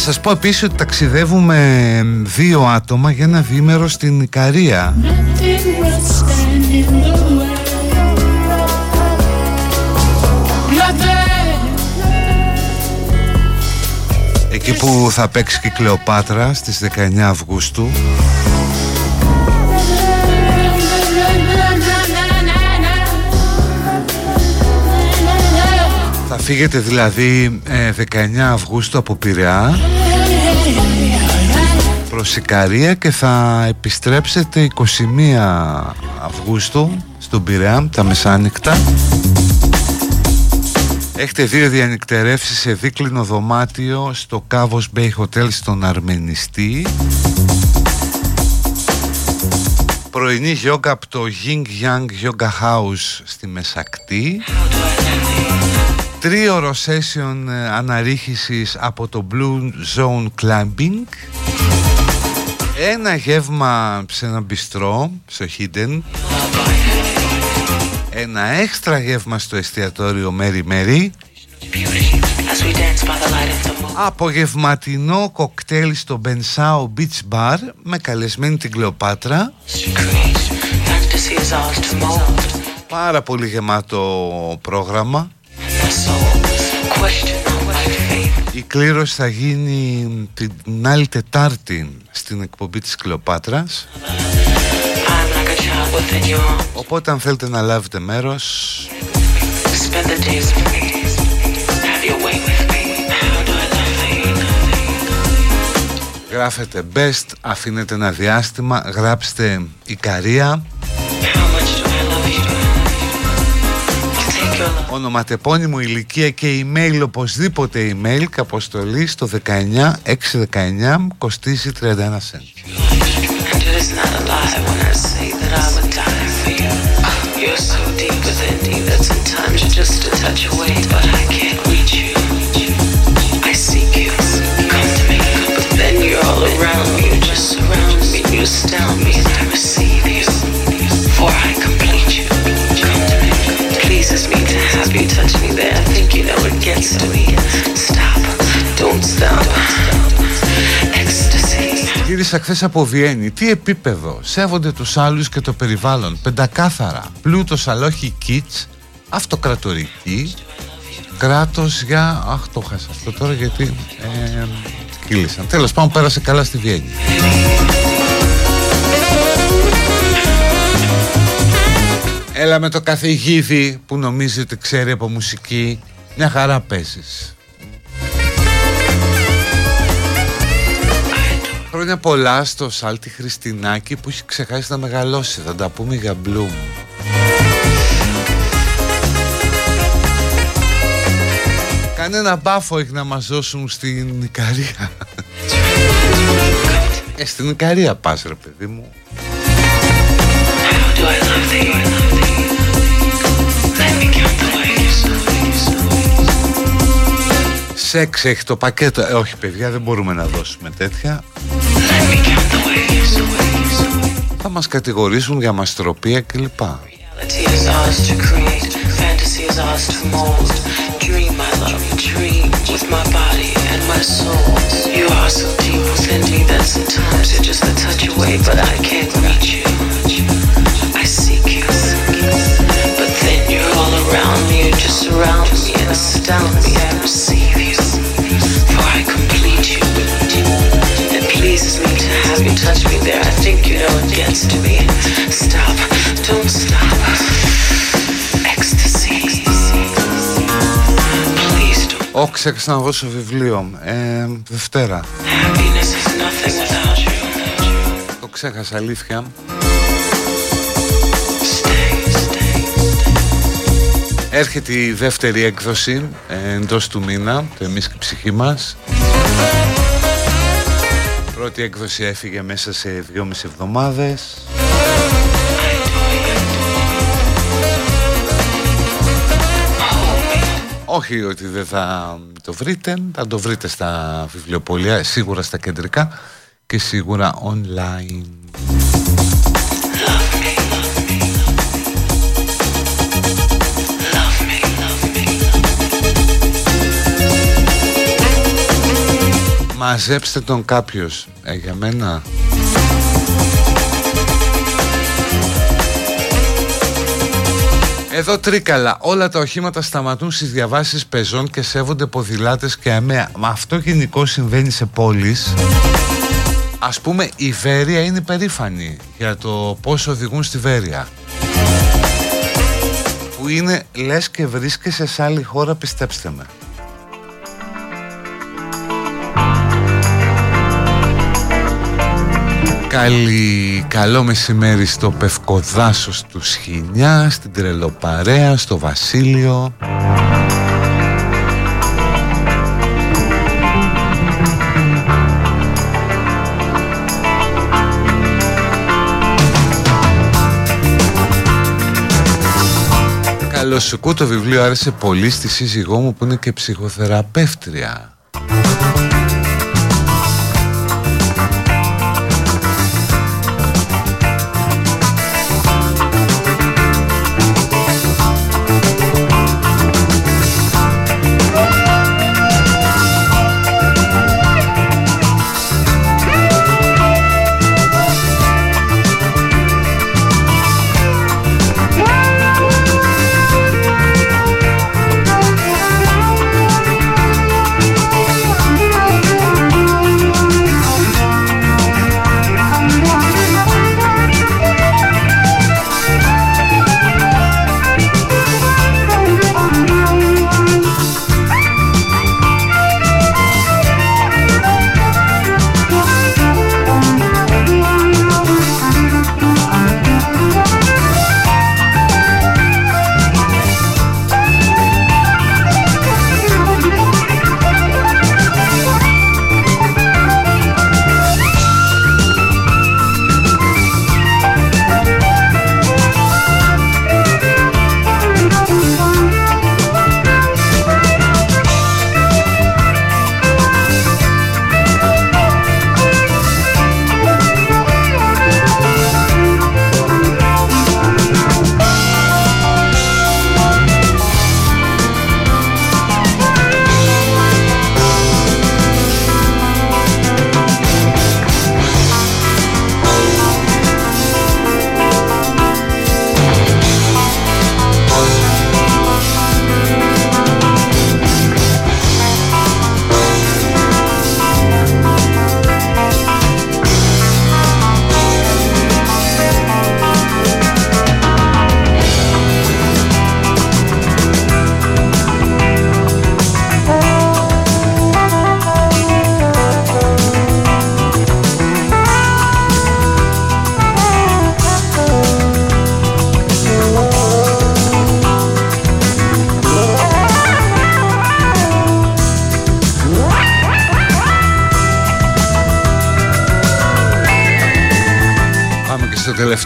Θα σας πω επίσης ότι ταξιδεύουμε 2 άτομα για ένα διήμερο στην Ικαρία. Εκεί που θα παίξει και η Κλεοπάτρα στις 19 Αυγούστου. Θα φύγετε δηλαδή 19 Αυγούστου από Πειραιά προς Ικαρία και θα επιστρέψετε 21 Αυγούστου στον Πειραιά τα μεσάνυχτα. Έχετε 2 διανυκτερεύσεις σε δίκλινο δωμάτιο στο Κάβος Μπέι Χοτέλ στον Αρμενιστή. Πρωινή γιόγκα από το Γινγκ Γιάνγκ Γιόγκα Χάους στη Μεσακτή. 3ωρο session αναρρίχησης από το Blue Zone Climbing. Ένα γεύμα σε ένα μπιστρό, στο Hidden. Ένα έξτρα γεύμα στο εστιατόριο Μέρι Μέρι. Απογευματινό κοκτέιλ στο Μπενσάου Beach Bar με καλεσμένη την Κλεοπάτρα. Πάρα πολύ γεμάτο πρόγραμμα. Η κλήρωση θα γίνει την άλλη Τετάρτη στην εκπομπή της Κλεοπάτρας. Οπότε αν θέλετε να λάβετε μέρος, γράφετε best, αφήνετε ένα διάστημα, γράψτε Ικαρία, ονοματεπώνυμο, ηλικία και email, οπωσδήποτε email, και αποστολή στο 19 619, κοστίζει 31 σέντ. You touch me there, I think you know it gets to me. Stop, don't stop. Ecstasy. Γύρισα χθες από Βιέννη. Τι επίπεδο. Σέβονται τους άλλους και το περιβάλλον. Πεντακάθαρα. Πλούτος αλλά όχι κιτς. Αυτοκρατορική. Κράτος για... Αχ, το χάσα αυτό τώρα γιατί... Κύλησαν. Τέλος πάντων, πέρασε καλά στη Βιέννη. Έλα με το καθηγίδι που νομίζει ότι ξέρει από μουσική. Μια χαρά παίζεις. Χρόνια πολλά στο Σάλτι Χριστινάκη που έχει ξεχάσει να μεγαλώσει. Θα τα πούμε για Bloom. Κανένα μπάφο έχει να μας δώσουν στην Ικαρία. Στην Ικαρία πας ρε παιδί μου. Do I love thee? Let me count the waves. Σεξ έχει το πακέτο. Όχι παιδιά, δεν μπορούμε να δώσουμε τέτοια. Let me count the waves. Θα μας κατηγορήσουν για μαστροπία κλπ. You are so deep within me that sometimes you're just a touch away, but I can't reach. down the steps, for I complete you. It pleases me to have you touch me there. I think you know it gets to me. Stop, don't stop. Ecstasy. Όχι, ξέχασα να βγάλω βιβλίο. Δευτέρα. Το ξέχασα, αλήθεια. Έρχεται η δεύτερη έκδοση εντός του μήνα, το Εμείς και η ψυχή μας. Η πρώτη έκδοση έφυγε μέσα σε 2,5 εβδομάδες. Όχι ότι δεν θα το βρείτε, θα το βρείτε στα βιβλιοπωλεία, σίγουρα στα κεντρικά και σίγουρα online. Μαζέψτε τον κάποιος, για μένα. Εδώ Τρίκαλα, όλα τα οχήματα σταματούν στις διαβάσεις πεζών και σέβονται ποδηλάτες και αμαία. Μα αυτό γενικό συμβαίνει σε πόλεις. Ας πούμε η Βέρια είναι περήφανη για το πώς οδηγούν στη Βέρια. Που είναι λες και βρίσκεσαι σε άλλη χώρα, πιστέψτε με. Καλό μεσημέρι στο Πευκοδάσος του Σχοινιά, στην Τρελοπαρέα, στο Βασίλειο. Καλό σου κου, το βιβλίο άρεσε πολύ στη σύζυγό μου που είναι και ψυχοθεραπεύτρια.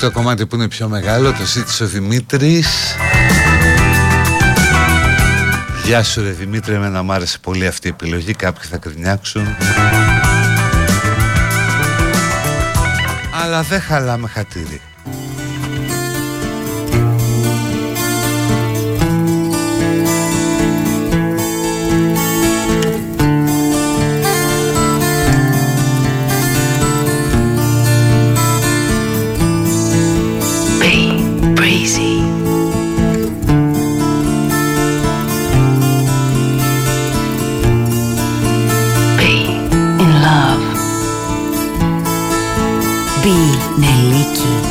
Το κομμάτι που είναι πιο μεγάλο το ζήτησε ο Δημήτρης. Γεια σου ρε Δημήτρη, εμένα μου άρεσε πολύ αυτή η επιλογή, κάποιοι θα κρινιάξουν αλλά δεν χαλάμε χατήρι. Crazy. Εκπομπή Νελίκη.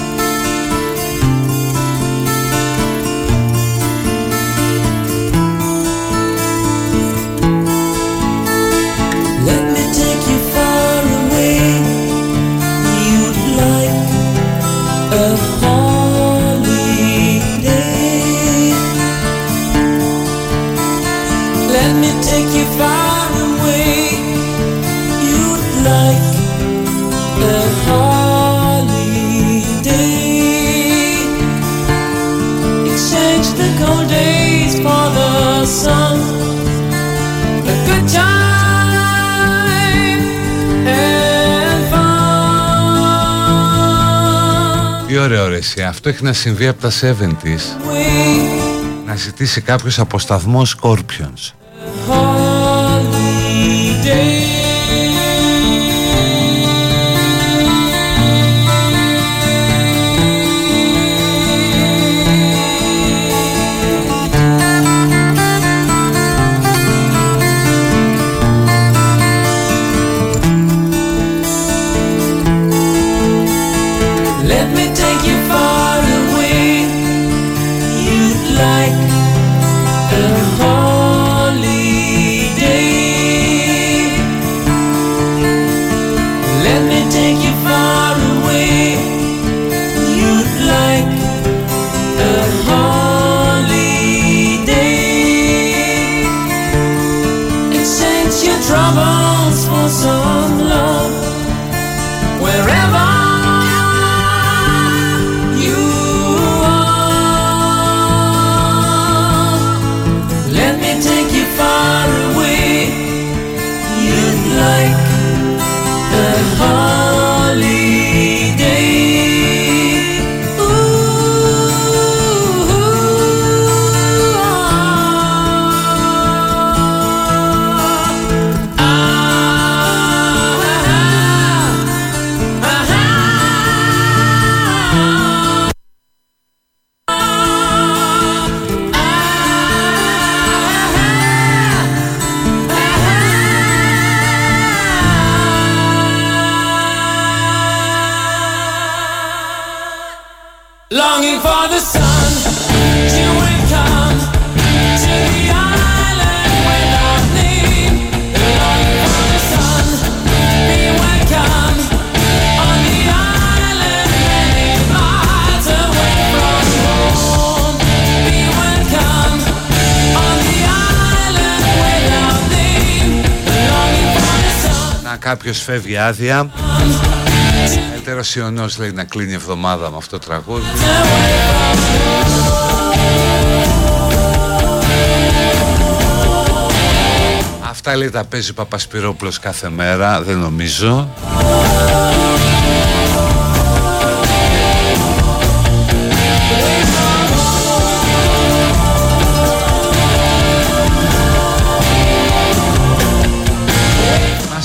Αυτό έχει να συμβεί από τα 70's. Να ζητήσει κάποιος από σταθμό Scorpions. Κάποιος φεύγει άδεια. Έτερος Ιωνός λέει να κλείνει εβδομάδα με αυτό το τραγούδι. Αυτά λέει τα παίζει ο Παπασπυρόπουλος κάθε μέρα. Δεν νομίζω.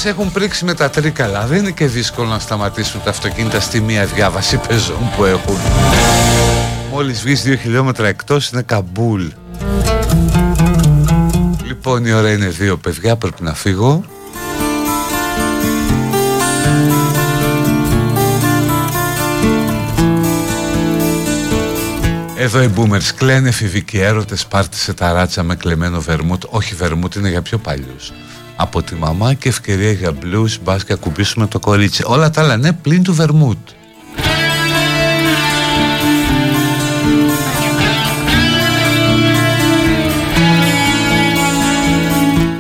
Έχουν πρίξει με τα Τρίκαλα. Δεν είναι και δύσκολο να σταματήσουν τα αυτοκίνητα στη μία διάβαση πεζών που έχουν. Μόλις βγεις 2 χιλιόμετρα εκτός είναι Καμπούλ. Λοιπόν, η ώρα είναι 2, παιδιά, πρέπει να φύγω. Εδώ οι boomers κλαίνε, εφηβικοί έρωτες, πάρτι σε ταράτσα με κλεμμένο βερμούτ. Όχι βερμούτ, είναι για πιο παλιούς. Από τη μαμά και ευκαιρία για μπλούς, μπας και ακουμπήσουμε το κορίτσι. Όλα τα άλλα ναι, πλην του βερμούτ.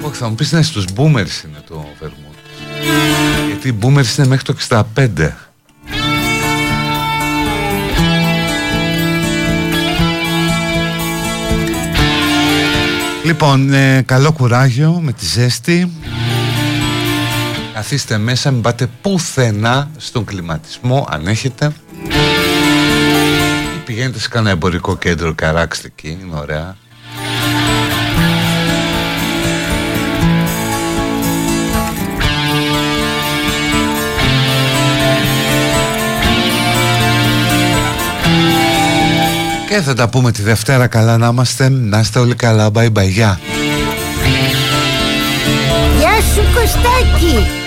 Όχι, θα μου πεις, ναι, στους boomers είναι το βερμούτ. Γιατί οι boomers είναι μέχρι το 65. Λοιπόν, καλό κουράγιο με τη ζέστη. Καθίστε μέσα, μην πάτε πουθενά στον κλιματισμό, αν έχετε. Ή πηγαίνετε σε κανένα εμπορικό κέντρο και αράξτε εκεί, είναι ωραία. Και θα τα πούμε τη Δευτέρα, καλά να είμαστε, να είστε όλοι καλά, bye bye, γεια. Γεια σου Κωστάκη.